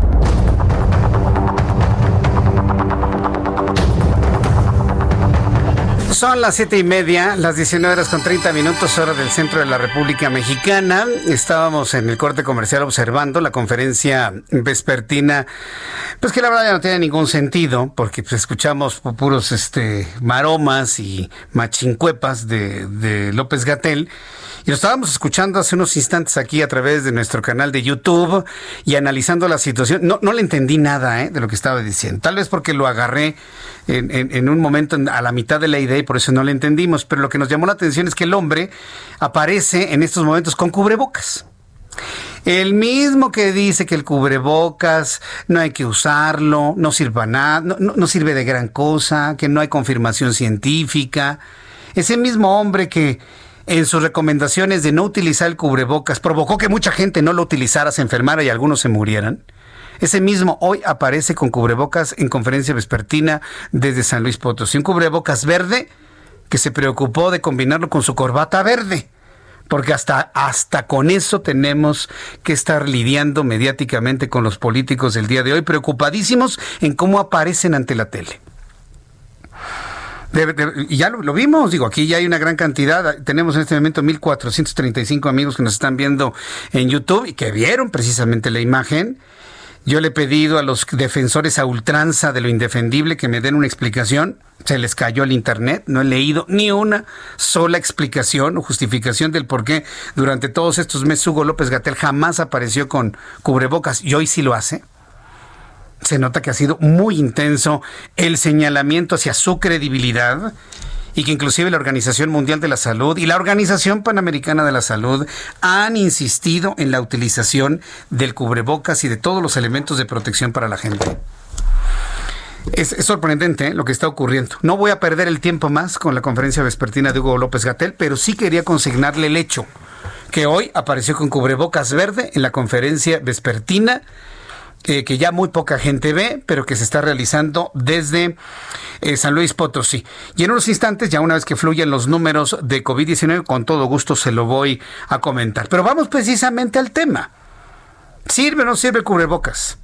Son las siete y media, las diecinueve horas con treinta minutos, hora del centro de la República Mexicana. Estábamos en el corte comercial observando la conferencia vespertina, pues que la verdad ya no tiene ningún sentido, porque pues, escuchamos puros este, maromas y machincuepas de, de López-Gatell. Y lo estábamos escuchando hace unos instantes aquí a través de nuestro canal de YouTube y analizando la situación. No, no le entendí nada eh, de lo que estaba diciendo. Tal vez porque lo agarré en, en, en un momento a la mitad de la idea y por eso no le entendimos. Pero lo que nos llamó la atención es que el hombre aparece en estos momentos con cubrebocas. El mismo que dice que el cubrebocas no hay que usarlo, no sirve nada, no, no sirve de gran cosa, que no hay confirmación científica. Ese mismo hombre que en sus recomendaciones de no utilizar el cubrebocas provocó que mucha gente no lo utilizara, se enfermara y algunos se murieran. Ese mismo hoy aparece con cubrebocas en conferencia vespertina desde San Luis Potosí. Un cubrebocas verde que se preocupó de combinarlo con su corbata verde. Porque hasta, hasta con eso tenemos que estar lidiando mediáticamente con los políticos del día de hoy, preocupadísimos en cómo aparecen ante la tele. De, de, ya lo, lo vimos, digo, aquí ya hay una gran cantidad, tenemos en este momento mil cuatrocientos treinta y cinco amigos que nos están viendo en YouTube y que vieron precisamente la imagen. Yo le he pedido a los defensores a ultranza de lo indefendible que me den una explicación, se les cayó el internet, no he leído ni una sola explicación o justificación del por qué durante todos estos meses Hugo López-Gatell jamás apareció con cubrebocas y hoy sí lo hace. Se nota que ha sido muy intenso el señalamiento hacia su credibilidad y que inclusive la Organización Mundial de la Salud y la Organización Panamericana de la Salud han insistido en la utilización del cubrebocas y de todos los elementos de protección para la gente. Es, es sorprendente ¿eh? lo que está ocurriendo. No voy a perder el tiempo más con la conferencia vespertina de Hugo López-Gatell, pero sí quería consignarle el hecho que hoy apareció con cubrebocas verde en la conferencia vespertina Eh, que ya muy poca gente ve, pero que se está realizando desde eh, San Luis Potosí. Y en unos instantes, ya una vez que fluyan los números de COVID diecinueve, con todo gusto se lo voy a comentar. Pero vamos precisamente al tema. ¿Sirve o no sirve cubrebocas?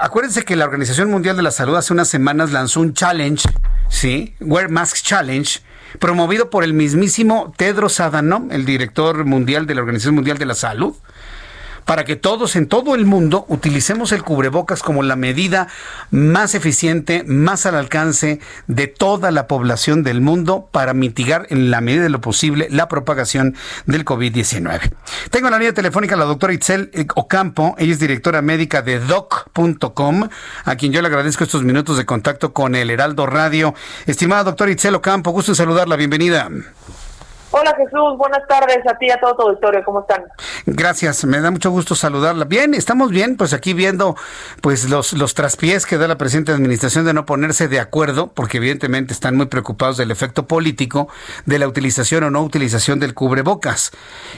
Acuérdense que la Organización Mundial de la Salud hace unas semanas lanzó un challenge, ¿sí? Wear Mask Challenge, promovido por el mismísimo Tedros Adhanom, el director mundial de la Organización Mundial de la Salud, para que todos en todo el mundo utilicemos el cubrebocas como la medida más eficiente, más al alcance de toda la población del mundo para mitigar en la medida de lo posible la propagación del COVID diecinueve. Tengo en la línea telefónica a la doctora Itzel Ocampo, ella es directora médica de doc punto com, a quien yo le agradezco estos minutos de contacto con el Heraldo Radio. Estimada doctora Itzel Ocampo, gusto en saludarla, bienvenida. Hola Jesús, buenas tardes a ti y a todo tu auditorio, ¿cómo están? Gracias, me da mucho gusto saludarla. Bien, estamos bien, pues aquí viendo pues los, los traspiés que da la presente administración de no ponerse de acuerdo, porque evidentemente están muy preocupados del efecto político de la utilización o no utilización del cubrebocas.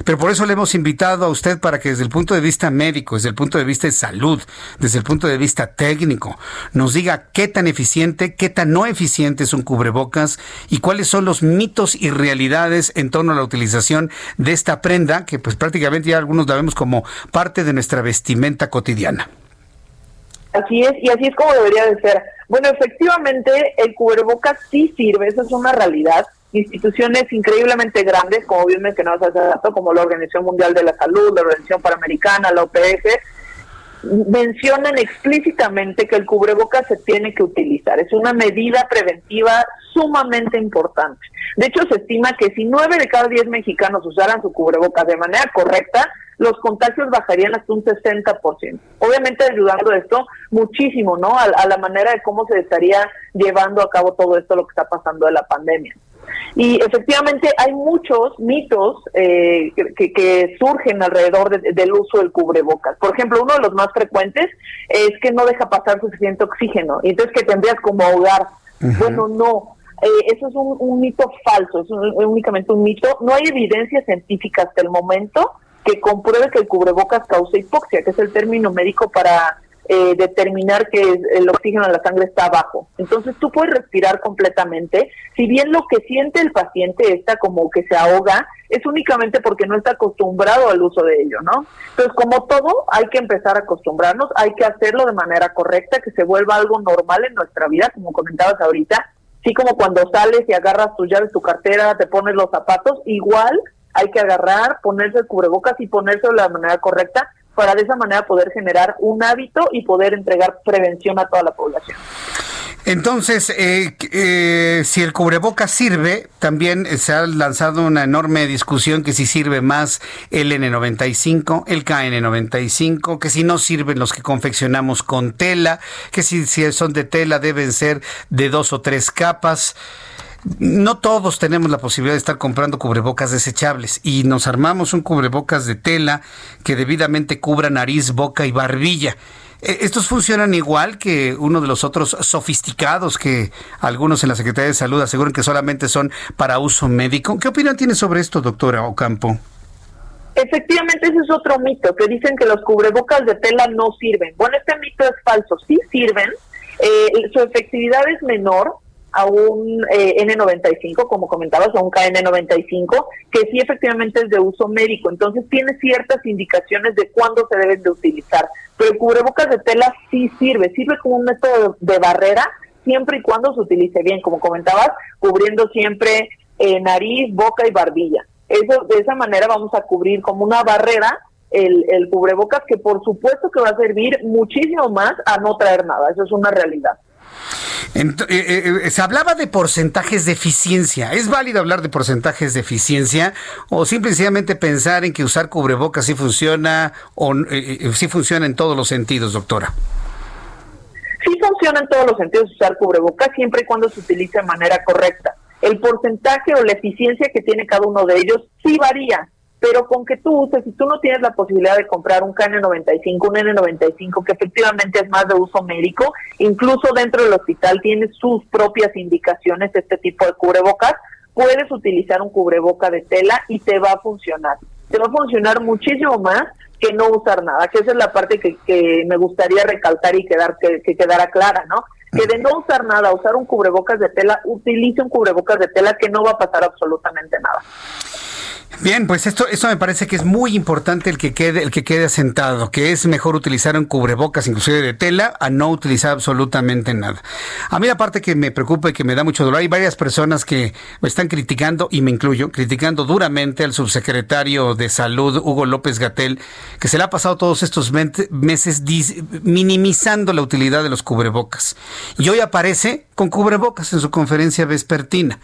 Pero por eso le hemos invitado a usted para que desde el punto de vista médico, desde el punto de vista de salud, desde el punto de vista técnico, nos diga qué tan eficiente, qué tan no eficiente es un cubrebocas y cuáles son los mitos y realidades en en torno a la utilización de esta prenda que pues prácticamente ya algunos la vemos como parte de nuestra vestimenta cotidiana. Así es, y así es como debería de ser. Bueno, efectivamente el cubrebocas sí sirve, eso es una realidad. Instituciones increíblemente grandes, como bien mencionabas hace rato, como la Organización Mundial de la Salud, la Organización Panamericana, la O P S, mencionan explícitamente que el cubrebocas se tiene que utilizar. Es una medida preventiva sumamente importante. De hecho, se estima que si nueve de cada diez mexicanos usaran su cubrebocas de manera correcta, los contagios bajarían hasta un sesenta por ciento. Obviamente ayudando esto muchísimo, ¿no? A, a la manera de cómo se estaría llevando a cabo todo esto, lo que está pasando de la pandemia. Y efectivamente hay muchos mitos eh, que, que surgen alrededor de, del uso del cubrebocas. Por ejemplo, uno de los más frecuentes es que no deja pasar suficiente oxígeno, y entonces que tendrías como ahogar. Uh-huh. Bueno, no, eh, eso es un, un mito falso, es, un, es únicamente un mito. No hay evidencia científica hasta el momento que compruebe que el cubrebocas causa hipoxia, que es el término médico para Eh, determinar que el oxígeno en la sangre está bajo. Entonces tú puedes respirar completamente. Si bien lo que siente el paciente está como que se ahoga, es únicamente porque no está acostumbrado al uso de ello, ¿no? Entonces, como todo, hay que empezar a acostumbrarnos, hay que hacerlo de manera correcta, que se vuelva algo normal en nuestra vida, como comentabas ahorita, Sí, como cuando sales y agarras tus llaves, tu cartera, te pones los zapatos, igual hay que agarrar, ponerse el cubrebocas y ponérselo de la manera correcta para de esa manera poder generar un hábito y poder entregar prevención a toda la población. Entonces, eh, eh, si el cubrebocas sirve, también se ha lanzado una enorme discusión que si sirve más el N noventa y cinco, el K N noventa y cinco, que si no sirven los que confeccionamos con tela, que si, si son de tela deben ser de dos o tres capas. No todos tenemos la posibilidad de estar comprando cubrebocas desechables y nos armamos un cubrebocas de tela que debidamente cubra nariz, boca y barbilla. ¿Estos funcionan igual que uno de los otros sofisticados que algunos en la Secretaría de Salud aseguran que solamente son para uso médico? ¿Qué opinión tiene sobre esto, doctora Ocampo? Efectivamente, ese es otro mito, que dicen que los cubrebocas de tela no sirven. Bueno, este mito es falso, sí sirven. Eh, su efectividad es menor a un eh, N noventa y cinco, como comentabas, a un K N noventa y cinco, que sí efectivamente es de uso médico. Entonces tiene ciertas indicaciones de cuándo se deben de utilizar. Pero el cubrebocas de tela sí sirve, sirve como un método de barrera siempre y cuando se utilice bien, como comentabas, cubriendo siempre eh, nariz, boca y barbilla. Eso, de esa manera vamos a cubrir como una barrera el, el cubrebocas, que por supuesto que va a servir muchísimo más a no traer nada, eso es una realidad. Entonces, eh, eh, se hablaba de porcentajes de eficiencia. ¿Es válido hablar de porcentajes de eficiencia o simplemente pensar en que usar cubrebocas sí funciona o eh, sí funciona en todos los sentidos, doctora? Sí funciona en todos los sentidos usar cubrebocas siempre y cuando se utilice de manera correcta. El porcentaje o la eficiencia que tiene cada uno de ellos sí varía, pero con que tú uses, si tú no tienes la posibilidad de comprar un K N noventa y cinco, un N noventa y cinco, que efectivamente es más de uso médico, incluso dentro del hospital tiene sus propias indicaciones de este tipo de cubrebocas, puedes utilizar un cubreboca de tela y te va a funcionar. Te va a funcionar muchísimo más que no usar nada, que esa es la parte que, que me gustaría recalcar y quedar que, que quedara clara, ¿no? Que de no usar nada, usar un cubrebocas de tela, utilice un cubrebocas de tela, que no va a pasar absolutamente nada. Bien, pues esto, esto me parece que es muy importante el que quede, el que quede asentado, que es mejor utilizar un cubrebocas, inclusive de tela, a no utilizar absolutamente nada. A mí la parte que me preocupa y que me da mucho dolor, hay varias personas que me están criticando, y me incluyo, criticando duramente al subsecretario de Salud, Hugo López-Gatell, que se le ha pasado todos estos meses dis- minimizando la utilidad de los cubrebocas. Y hoy aparece con cubrebocas en su conferencia vespertina.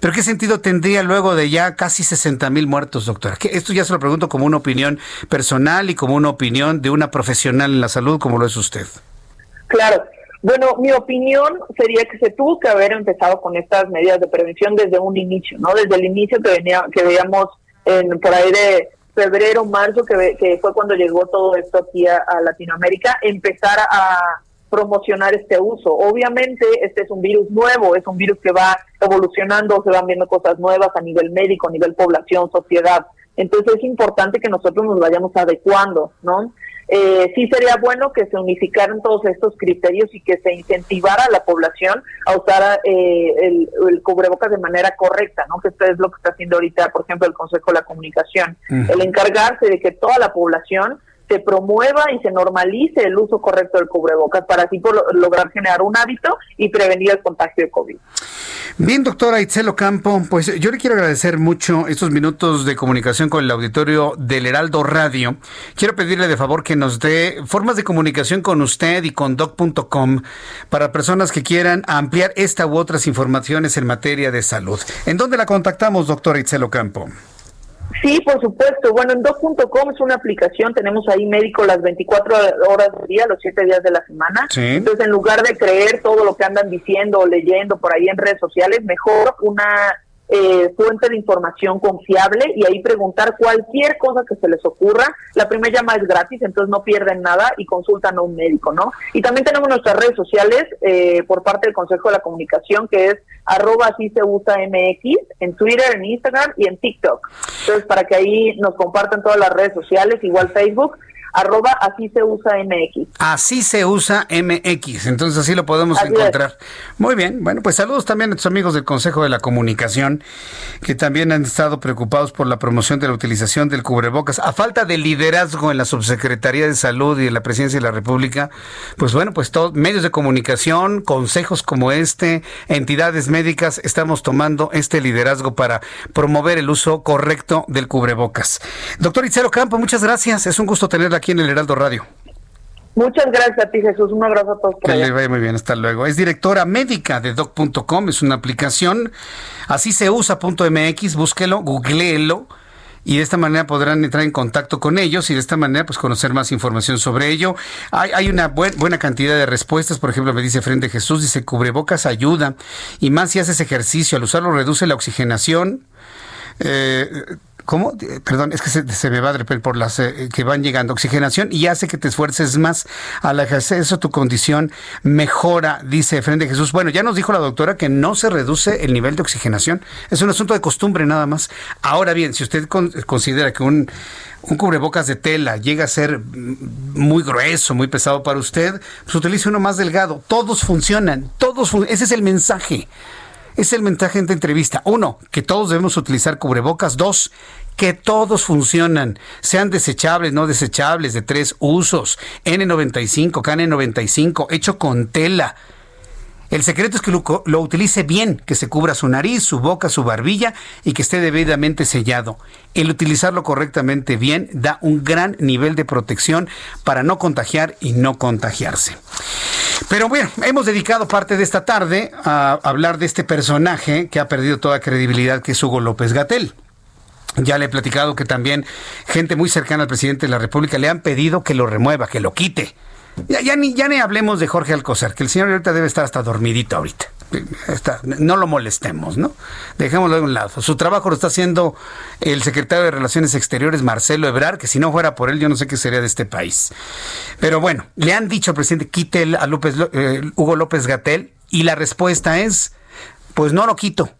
¿Pero qué sentido tendría luego de ya casi sesenta mil muertos, doctora? Que esto ya se lo pregunto como una opinión personal y como una opinión de una profesional en la salud como lo es usted. Claro. Bueno, mi opinión sería que se tuvo que haber empezado con estas medidas de prevención desde un inicio, ¿no? Desde el inicio que venía, que veíamos en, por ahí de febrero, marzo, que, que fue cuando llegó todo esto aquí a, a Latinoamérica, empezar a promocionar este uso. Obviamente este es un virus nuevo, es un virus que va evolucionando, se van viendo cosas nuevas a nivel médico, a nivel población, sociedad. Entonces es importante que nosotros nos vayamos adecuando, ¿no? Eh, sí sería bueno que se unificaran todos estos criterios y que se incentivara a la población a usar eh, el, el cubrebocas de manera correcta, ¿no? Que esto es lo que está haciendo ahorita, por ejemplo, el Consejo de la Comunicación. Uh-huh. El encargarse de que toda la población se promueva y se normalice el uso correcto del cubrebocas para así lograr generar un hábito y prevenir el contagio de COVID. Bien, doctora Itzel Ocampo, pues yo le quiero agradecer mucho estos minutos de comunicación con el auditorio del Heraldo Radio. Quiero pedirle de favor que nos dé formas de comunicación con usted y con doc punto com para personas que quieran ampliar esta u otras informaciones en materia de salud. ¿En dónde la contactamos, doctora Itzel Ocampo? Sí, por supuesto. Bueno, en doc punto com es una aplicación, tenemos ahí médico las veinticuatro horas del día, los siete días de la semana. Sí. Entonces, en lugar de creer todo lo que andan diciendo o leyendo por ahí en redes sociales, mejor una eh, fuente de información confiable y ahí preguntar cualquier cosa que se les ocurra. La primera llamada es gratis, entonces no pierden nada y consultan a un médico, ¿no? Y también tenemos nuestras redes sociales eh, por parte del Consejo de la Comunicación, que es arroba así se usa M X en Twitter, en Instagram y en TikTok. Entonces, para que ahí nos compartan todas las redes sociales, igual Facebook, arroba así se usa M X. Así se usa M X, entonces así lo podemos así encontrar. Es. Muy bien, bueno, pues saludos también a tus amigos del Consejo de la Comunicación, que también han estado preocupados por la promoción de la utilización del cubrebocas. A falta de liderazgo en la Subsecretaría de Salud y en la Presidencia de la República, pues bueno, pues todos medios de comunicación, consejos como este, entidades médicas, estamos tomando este liderazgo para promover el uso correcto del cubrebocas. Doctor Itzel Ocampo, muchas gracias. Es un gusto tenerla aquí en el Heraldo Radio. Muchas gracias a ti, Jesús. Un abrazo a todos. Que le vaya muy bien. Hasta luego. Es directora médica de doc punto com. Es una aplicación. Así se usa punto M X. Búsquelo, googléelo. Y de esta manera podrán entrar en contacto con ellos y de esta manera pues conocer más información sobre ello. Hay, hay una buen, buena cantidad de respuestas. Por ejemplo, me dice Frente Jesús, dice, cubrebocas ayuda. Y más si haces ejercicio. Al usarlo reduce la oxigenación. Eh... ¿Cómo? Perdón, es que se, se me va a repel por las eh, que van llegando. Oxigenación y hace que te esfuerces más. Al ejercer eso, tu condición mejora, dice Frente Jesús. Bueno, ya nos dijo la doctora que no se reduce el nivel de oxigenación. Es un asunto de costumbre nada más. Ahora bien, si usted con, considera que un, un cubrebocas de tela llega a ser muy grueso, muy pesado para usted, pues utilice uno más delgado. Todos funcionan. todos fun- Ese es el mensaje. Es el mensaje de entrevista. Uno, que todos debemos utilizar cubrebocas. Dos, que todos funcionan, sean desechables, no desechables, de tres usos. N noventa y cinco, K N noventa y cinco, hecho con tela. El secreto es que lo, lo utilice bien, que se cubra su nariz, su boca, su barbilla y que esté debidamente sellado. El utilizarlo correctamente bien da un gran nivel de protección para no contagiar y no contagiarse. Pero bueno, hemos dedicado parte de esta tarde a hablar de este personaje que ha perdido toda credibilidad, que es Hugo López-Gatell. Ya le he platicado que también gente muy cercana al presidente de la República le han pedido que lo remueva, que lo quite. Ya, ya, ni, ya ni hablemos de Jorge Alcocer, que el señor ahorita debe estar hasta dormidito ahorita. Está, no lo molestemos, ¿no? Dejémoslo de un lado. Su trabajo lo está haciendo el secretario de Relaciones Exteriores, Marcelo Ebrard, que si no fuera por él, yo no sé qué sería de este país. Pero bueno, le han dicho al presidente, quite a López, eh, Hugo López-Gatell, y la respuesta es, pues no lo quito.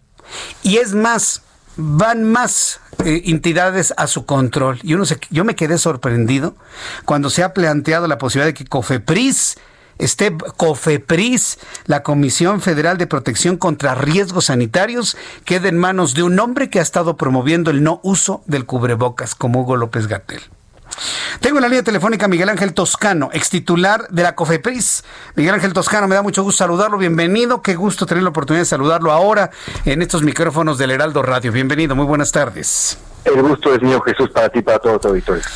Y es más, van más eh, entidades a su control. Y uno se, yo me quedé sorprendido cuando se ha planteado la posibilidad de que COFEPRIS esté COFEPRIS, la Comisión Federal de Protección contra Riesgos Sanitarios, queda en manos de un hombre que ha estado promoviendo el no uso del cubrebocas, como Hugo López-Gatell. Tengo en la línea telefónica a Miguel Ángel Toscano, extitular de la COFEPRIS. Miguel Ángel Toscano, me da mucho gusto saludarlo, bienvenido, qué gusto tener la oportunidad de saludarlo ahora en estos micrófonos del Heraldo Radio. Bienvenido, muy buenas tardes. El gusto del Señor Jesús para ti, para todos los auditores.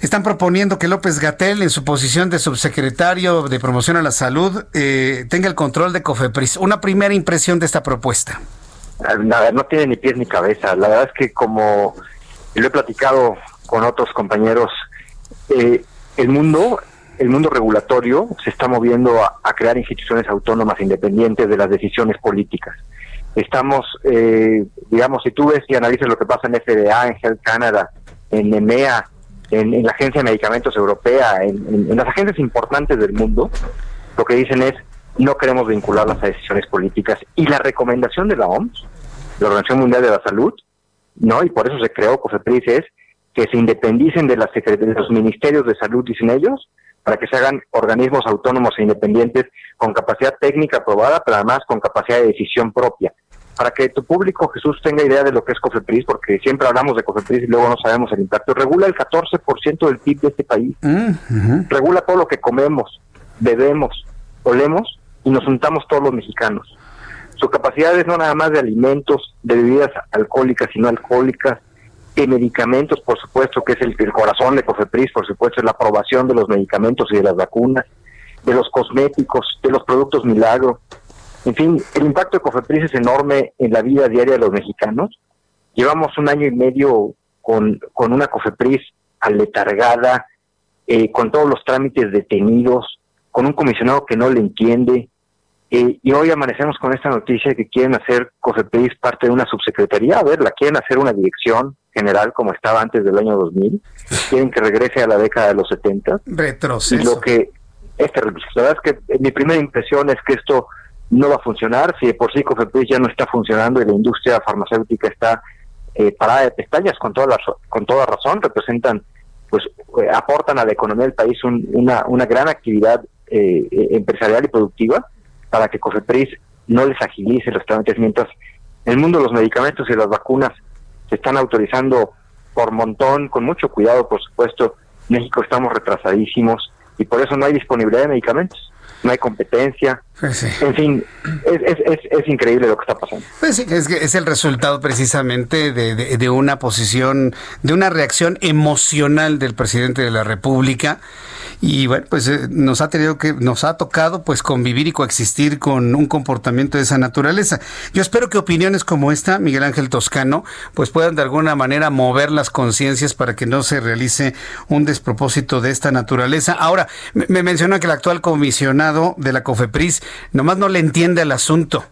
Están proponiendo que López-Gatell, en su posición de subsecretario de Promoción a la Salud, eh, tenga el control de COFEPRIS. Una primera impresión de esta propuesta. Nada, no tiene ni pies ni cabeza. La verdad es que, como lo he platicado con otros compañeros, eh, el mundo el mundo regulatorio se está moviendo a, a crear instituciones autónomas independientes de las decisiones políticas. Estamos, eh, digamos, si tú ves y analizas lo que pasa en F D A, en Health Canada, en EMEA, En, en la Agencia de Medicamentos Europea, en, en, en las agencias importantes del mundo, lo que dicen es, no queremos vincularlas a decisiones políticas. Y la recomendación de la O M S, la Organización Mundial de la Salud, no, y por eso se creó COFEPRIS, es que se independicen de, las de los ministerios de salud, dicen ellos, para que se hagan organismos autónomos e independientes con capacidad técnica aprobada, pero además con capacidad de decisión propia. Para que tu público, Jesús, tenga idea de lo que es COFEPRIS, porque siempre hablamos de COFEPRIS y luego no sabemos el impacto. Regula el catorce por ciento del P I B de este país. Uh-huh. Regula todo lo que comemos, bebemos, olemos y nos untamos todos los mexicanos. Su capacidad es no nada más de alimentos, de bebidas alcohólicas y no alcohólicas, de medicamentos, por supuesto, que es el, el corazón de COFEPRIS, por supuesto, es la aprobación de los medicamentos y de las vacunas, de los cosméticos, de los productos milagro. En fin, el impacto de COFEPRIS es enorme en la vida diaria de los mexicanos. Llevamos un año y medio con, con una COFEPRIS aletargada, eh, con todos los trámites detenidos, con un comisionado que no le entiende. Eh, y hoy amanecemos con esta noticia de que quieren hacer COFEPRIS parte de una subsecretaría. A ver, la quieren hacer una dirección general como estaba antes del año dos mil. Quieren que regrese a la década de los setenta. Retroceso. Y lo que es terrible. La verdad es que mi primera impresión es que esto no va a funcionar. Si de por sí COFEPRIS ya no está funcionando y la industria farmacéutica está eh, parada de pestañas, con toda, la, con toda razón, representan pues eh, aportan a la economía del país un, una, una gran actividad eh, empresarial y productiva, para que COFEPRIS no les agilice los trámites. Mientras el mundo de los medicamentos y las vacunas se están autorizando por montón, con mucho cuidado, por supuesto, México estamos retrasadísimos y por eso no hay disponibilidad de medicamentos. No hay competencia. Pues sí. En fin, es, es, es, es increíble lo que está pasando. Pues sí, es, es el resultado precisamente de, de, de una posición, de una reacción emocional del presidente de la República. Y bueno, pues eh, nos ha tenido que, nos ha tocado pues convivir y coexistir con un comportamiento de esa naturaleza. Yo espero que opiniones como esta, Miguel Ángel Toscano, pues puedan de alguna manera mover las conciencias para que no se realice un despropósito de esta naturaleza. Ahora, me, me menciona que el actual comisionado de la COFEPRIS nomás no le entiende al asunto.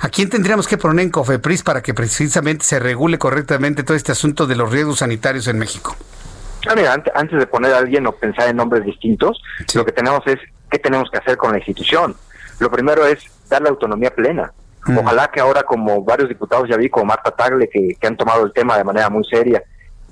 ¿A quién tendríamos que poner en COFEPRIS para que precisamente se regule correctamente todo este asunto de los riesgos sanitarios en México? Ah, mira, antes de poner a alguien o pensar en nombres distintos, sí, lo que tenemos es qué tenemos que hacer con la institución. Lo primero es darle autonomía plena. Mm. Ojalá que ahora, como varios diputados ya vi, como Marta Tagle, que, que han tomado el tema de manera muy seria,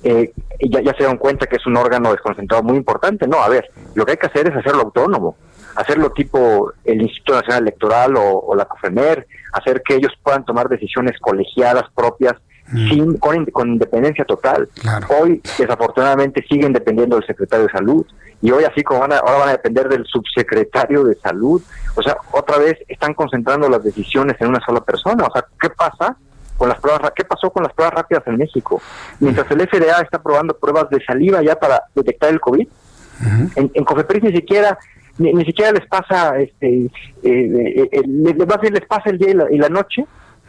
eh, ya, ya se dan cuenta que es un órgano desconcentrado muy importante. No, a ver, lo que hay que hacer es hacerlo autónomo. Hacerlo tipo el Instituto Nacional Electoral o, o la COFEMER, hacer que ellos puedan tomar decisiones colegiadas propias, mm. sin con, con independencia total. Claro. Hoy, desafortunadamente, siguen dependiendo del secretario de Salud, y hoy así como van a, ahora van a depender del subsecretario de Salud. O sea, otra vez están concentrando las decisiones en una sola persona. O sea, ¿qué pasa con las pruebas? ¿Qué pasó con las pruebas rápidas en México? Mientras el F D A está probando pruebas de saliva ya para detectar el COVID, mm. en, en COFEPRIS ni siquiera... Ni, ni siquiera les pasa este eh, eh, eh, les, más bien les pasa el día y la, y la noche,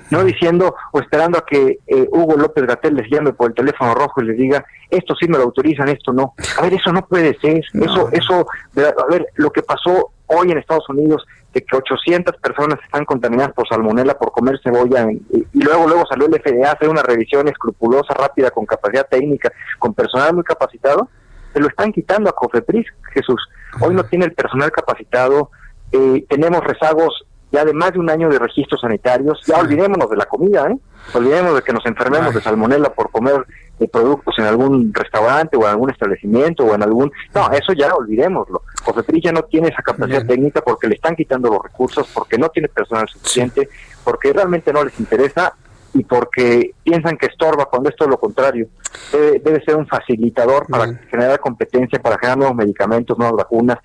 no diciendo o esperando a que eh, Hugo López-Gatell les llame por el teléfono rojo y les diga esto sí me lo autorizan, esto no. A ver, eso no puede ser. No. Eso, eso, a ver, lo que pasó hoy en Estados Unidos, de que ochocientas personas están contaminadas por salmonela por comer cebolla, y luego luego salió el F D A a hacer una revisión escrupulosa, rápida, con capacidad técnica, con personal muy capacitado. Se lo están quitando a COFEPRIS, Jesús. Hoy no tiene el personal capacitado, eh, tenemos rezagos ya de más de un año de registros sanitarios. Ya olvidémonos de la comida, ¿eh? Olvidémonos de que nos enfermemos Ay. de salmonela por comer eh, productos en algún restaurante o en algún establecimiento o en algún... No, eso ya olvidémoslo. COFEPRIS ya no tiene esa capacidad Bien. técnica porque le están quitando los recursos, porque no tiene personal suficiente, porque realmente no les interesa y porque piensan que estorba, cuando es todo lo contrario. Debe, debe ser un facilitador para Bien. generar competencia, para generar nuevos medicamentos, nuevas vacunas.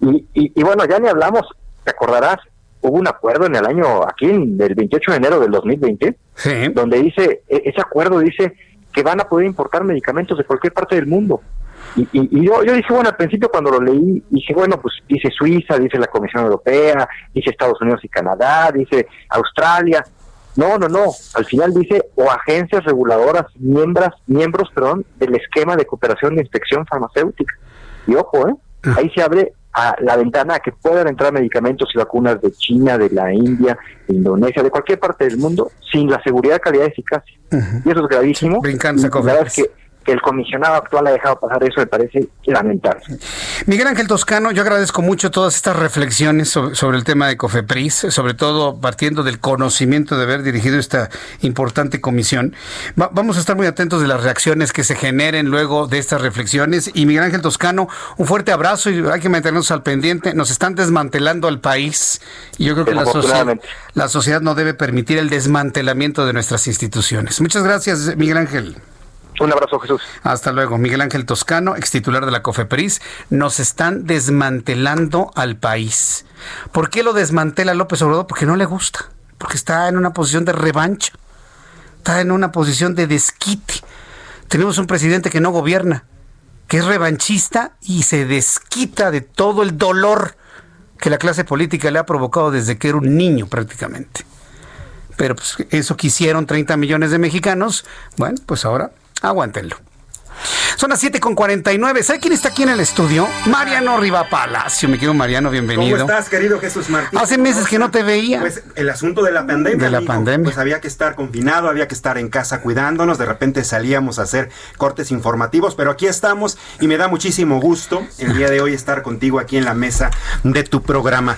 Y, y, y bueno, ya ni hablamos, te acordarás, hubo un acuerdo en el año, aquí, del veintiocho de enero del dos mil veinte, sí, donde dice, ese acuerdo dice que van a poder importar medicamentos de cualquier parte del mundo. Y, y, y yo, yo dije, bueno, al principio cuando lo leí, dije, bueno, pues dice Suiza, dice la Comisión Europea, dice Estados Unidos y Canadá, dice Australia... No, no, no. Al final dice, o agencias reguladoras, miembros, miembros, perdón, del esquema de cooperación de inspección farmacéutica. Y ojo, ¿eh? Ahí se abre a la ventana a que puedan entrar medicamentos y vacunas de China, de la India, de Indonesia, de cualquier parte del mundo, sin la seguridad, calidad y eficacia. Uh-huh. Y eso es gravísimo. Brincándose con que que el comisionado actual ha dejado pasar eso, me parece lamentable. Miguel Ángel Toscano, yo agradezco mucho todas estas reflexiones sobre, sobre el tema de COFEPRIS, sobre todo partiendo del conocimiento de haber dirigido esta importante comisión. Va, vamos a estar muy atentos de las reacciones que se generen luego de estas reflexiones. Y Miguel Ángel Toscano, un fuerte abrazo y hay que mantenernos al pendiente. Nos están desmantelando al país y yo creo que la sociedad, la sociedad no debe permitir el desmantelamiento de nuestras instituciones. Muchas gracias, Miguel Ángel. Un abrazo, Jesús. Hasta luego. Miguel Ángel Toscano, extitular de la COFEPRIS. Nos están desmantelando al país. ¿Por qué lo desmantela López Obrador? Porque no le gusta. Porque está en una posición de revancha. Está en una posición de desquite. Tenemos un presidente que no gobierna, que es revanchista y se desquita de todo el dolor que la clase política le ha provocado desde que era un niño prácticamente. Pero pues eso quisieron treinta millones de mexicanos. Bueno, pues ahora... aguántenlo. Son las siete con cuarenta y nueve. ¿Sabe quién está aquí en el estudio? Mariano Riva Palacio. Mi querido Mariano, bienvenido. ¿Cómo estás, querido Jesús Martín? Hace meses que no te veía. Pues el asunto de la pandemia. De la amigo. pandemia. Pues había que estar confinado, había que estar en casa cuidándonos. De repente salíamos a hacer cortes informativos, pero aquí estamos y me da muchísimo gusto el día de hoy estar contigo aquí en la mesa de tu programa.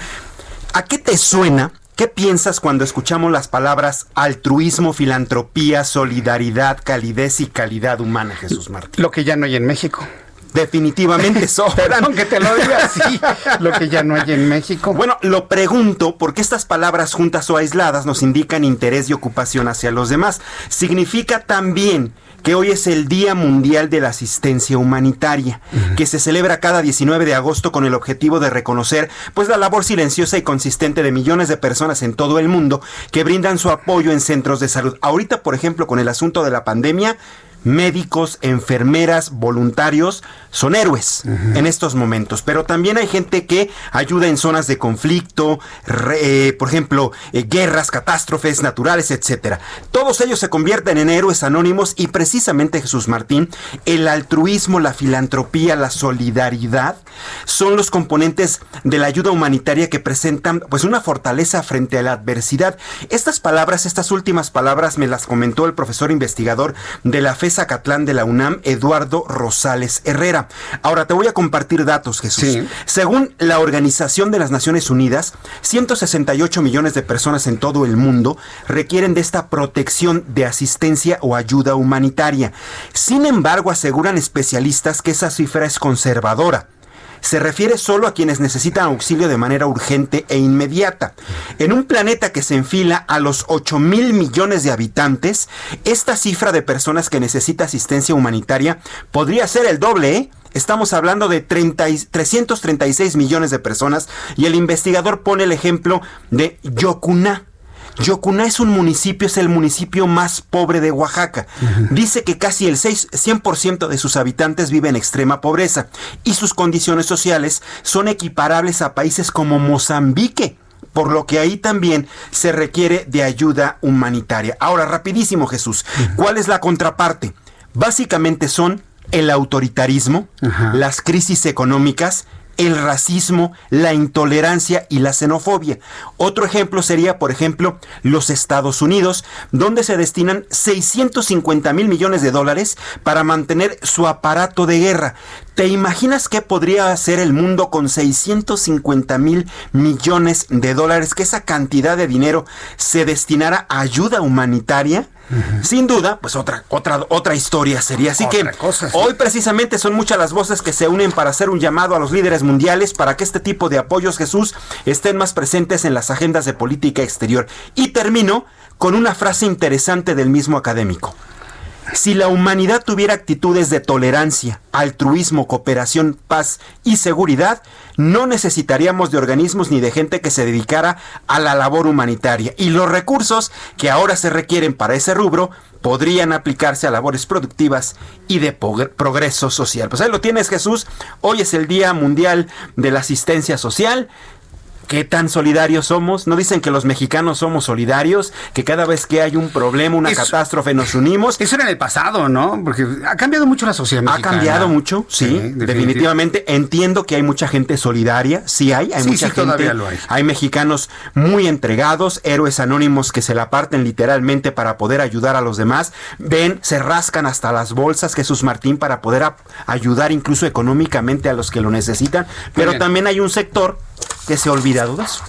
¿A qué te suena? ¿Qué piensas cuando escuchamos las palabras altruismo, filantropía, solidaridad, calidez y calidad humana, Jesús Martín? Lo que ya no hay en México. Definitivamente sobran. Aunque te lo diga así, lo que ya no hay en México. Bueno, lo pregunto porque estas palabras juntas o aisladas nos indican interés y ocupación hacia los demás. Significa también que hoy es el Día Mundial de la Asistencia Humanitaria, uh-huh. que se celebra cada diecinueve de agosto con el objetivo de reconocer pues la labor silenciosa y consistente de millones de personas en todo el mundo que brindan su apoyo en centros de salud. Ahorita, por ejemplo, con el asunto de la pandemia, médicos, enfermeras, voluntarios son héroes uh-huh. en estos momentos, pero también hay gente que ayuda en zonas de conflicto, re, eh, por ejemplo, eh, guerras, catástrofes naturales, etcétera. Todos ellos se convierten en héroes anónimos y precisamente, Jesús Martín, el altruismo, la filantropía, la solidaridad son los componentes de la ayuda humanitaria que presentan pues una fortaleza frente a la adversidad. Estas palabras, estas últimas palabras me las comentó el profesor investigador de la FES Zacatlán de la UNAM, Eduardo Rosales Herrera. Ahora te voy a compartir datos, Jesús. Sí. Según la Organización de las Naciones Unidas, ciento sesenta y ocho millones de personas en todo el mundo requieren de esta protección de asistencia o ayuda humanitaria. Sin embargo, aseguran especialistas que esa cifra es conservadora. Se refiere solo a quienes necesitan auxilio de manera urgente e inmediata. En un planeta que se enfila a los ocho mil millones de habitantes, esta cifra de personas que necesita asistencia humanitaria podría ser el doble, ¿eh? Estamos hablando de trescientos treinta y seis millones de personas y el investigador pone el ejemplo de Yocuná. Yocuná es un municipio, es el municipio más pobre de Oaxaca. Uh-huh. Dice que casi el cien por ciento de sus habitantes vive en extrema pobreza y sus condiciones sociales son equiparables a países como Mozambique, por lo que ahí también se requiere de ayuda humanitaria. Ahora, rapidísimo, Jesús, uh-huh. ¿cuál es la contraparte? Básicamente son el autoritarismo, uh-huh. las crisis económicas, el racismo, la intolerancia y la xenofobia. Otro ejemplo sería, por ejemplo, los Estados Unidos, donde se destinan seiscientos cincuenta mil millones de dólares para mantener su aparato de guerra. ¿Te imaginas qué podría hacer el mundo con seiscientos cincuenta mil millones de dólares? Que esa cantidad de dinero se destinara a ayuda humanitaria. Uh-huh. Sin duda, pues otra otra otra historia sería. Así otra que cosa, sí. Hoy precisamente son muchas las voces que se unen para hacer un llamado a los líderes mundiales para que este tipo de apoyos, Jesús, estén más presentes en las agendas de política exterior. Y termino con una frase interesante del mismo académico. Si la humanidad tuviera actitudes de tolerancia, altruismo, cooperación, paz y seguridad, no necesitaríamos de organismos ni de gente que se dedicara a la labor humanitaria. Y los recursos que ahora se requieren para ese rubro podrían aplicarse a labores productivas y de progreso social. Pues ahí lo tienes, Jesús. Hoy es el Día Mundial de la Asistencia Social. ¿Qué tan solidarios somos? ¿No dicen que los mexicanos somos solidarios? Que cada vez que hay un problema, una eso, catástrofe, nos unimos. Eso era en el pasado, ¿no? Porque ha cambiado mucho la sociedad mexicana. Ha cambiado mucho, sí, sí definitivamente. definitivamente. Entiendo que hay mucha gente solidaria, sí hay, hay sí, mucha sí, gente. Todavía lo hay. Hay mexicanos muy entregados, héroes anónimos que se la parten literalmente para poder ayudar a los demás. Ven, se rascan hasta las bolsas, Jesús Martín, para poder a- ayudar incluso económicamente a los que lo necesitan. Pero bien, también hay un sector que se ha olvidado de eso.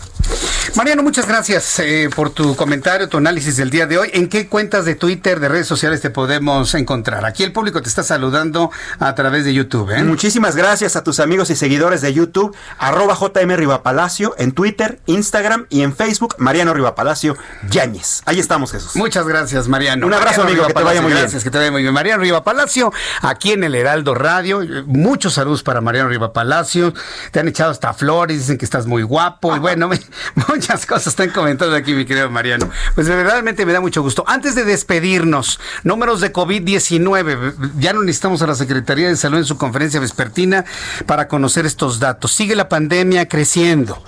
Mariano, muchas gracias eh, por tu comentario, tu análisis del día de hoy. ¿En qué cuentas de Twitter, de redes sociales te podemos encontrar? Aquí el público te está saludando a través de YouTube, ¿eh? Muchísimas gracias a tus amigos y seguidores de YouTube, arroba J M Rivapalacio, en Twitter, Instagram y en Facebook, Mariano Rivapalacio Yáñez. Ahí estamos, Jesús. Muchas gracias, Mariano. Un abrazo, Mariano, amigo, que te vaya muy bien. Gracias, que te vaya muy bien. Mariano Rivapalacio, aquí en el Heraldo Radio. Muchos saludos para Mariano Rivapalacio. Te han echado hasta flores, dicen que estás muy guapo. Y bueno, muchas cosas están comentando aquí, mi querido Mariano. Pues verdaderamente me da mucho gusto. Antes de despedirnos, números de COVID diecinueve. Ya no necesitamos a la Secretaría de Salud en su conferencia vespertina para conocer estos datos. Sigue la pandemia creciendo.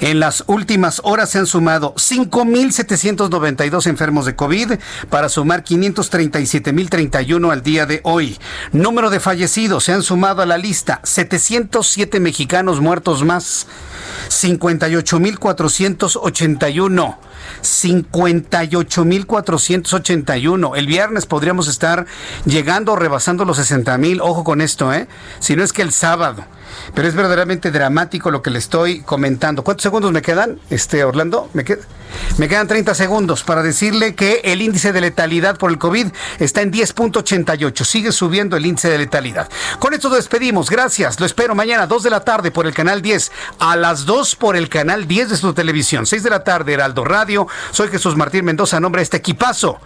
En las últimas horas se han sumado cinco mil setecientos noventa y dos enfermos de COVID para sumar quinientos treinta y siete mil treinta y uno al día de hoy. Número de fallecidos. Se han sumado a la lista setecientos siete mexicanos muertos más. cincuenta y ocho mil cuatrocientos ochenta y uno. cincuenta y ocho mil cuatrocientos ochenta y uno. El viernes podríamos estar llegando o rebasando los sesenta mil. Ojo con esto, ¿eh? Si no es que el sábado. Pero es verdaderamente dramático lo que le estoy comentando. ¿Cuántos segundos me quedan, este Orlando? Me, qued- me quedan treinta segundos para decirle que el índice de letalidad por el COVID está en diez punto ochenta y ocho. Sigue subiendo el índice de letalidad. Con esto nos despedimos. Gracias. Lo espero mañana dos de la tarde por el canal diez. A las dos por el canal diez de su televisión. seis de la tarde, Heraldo Radio. Soy Jesús Martín Mendoza, a nombre de este equipazo.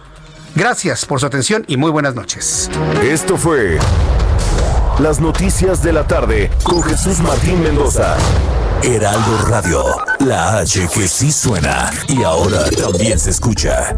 Gracias por su atención y muy buenas noches. Esto fue Las Noticias de la Tarde con Jesús Martín Mendoza. Heraldo Radio, la H que sí suena y ahora también se escucha.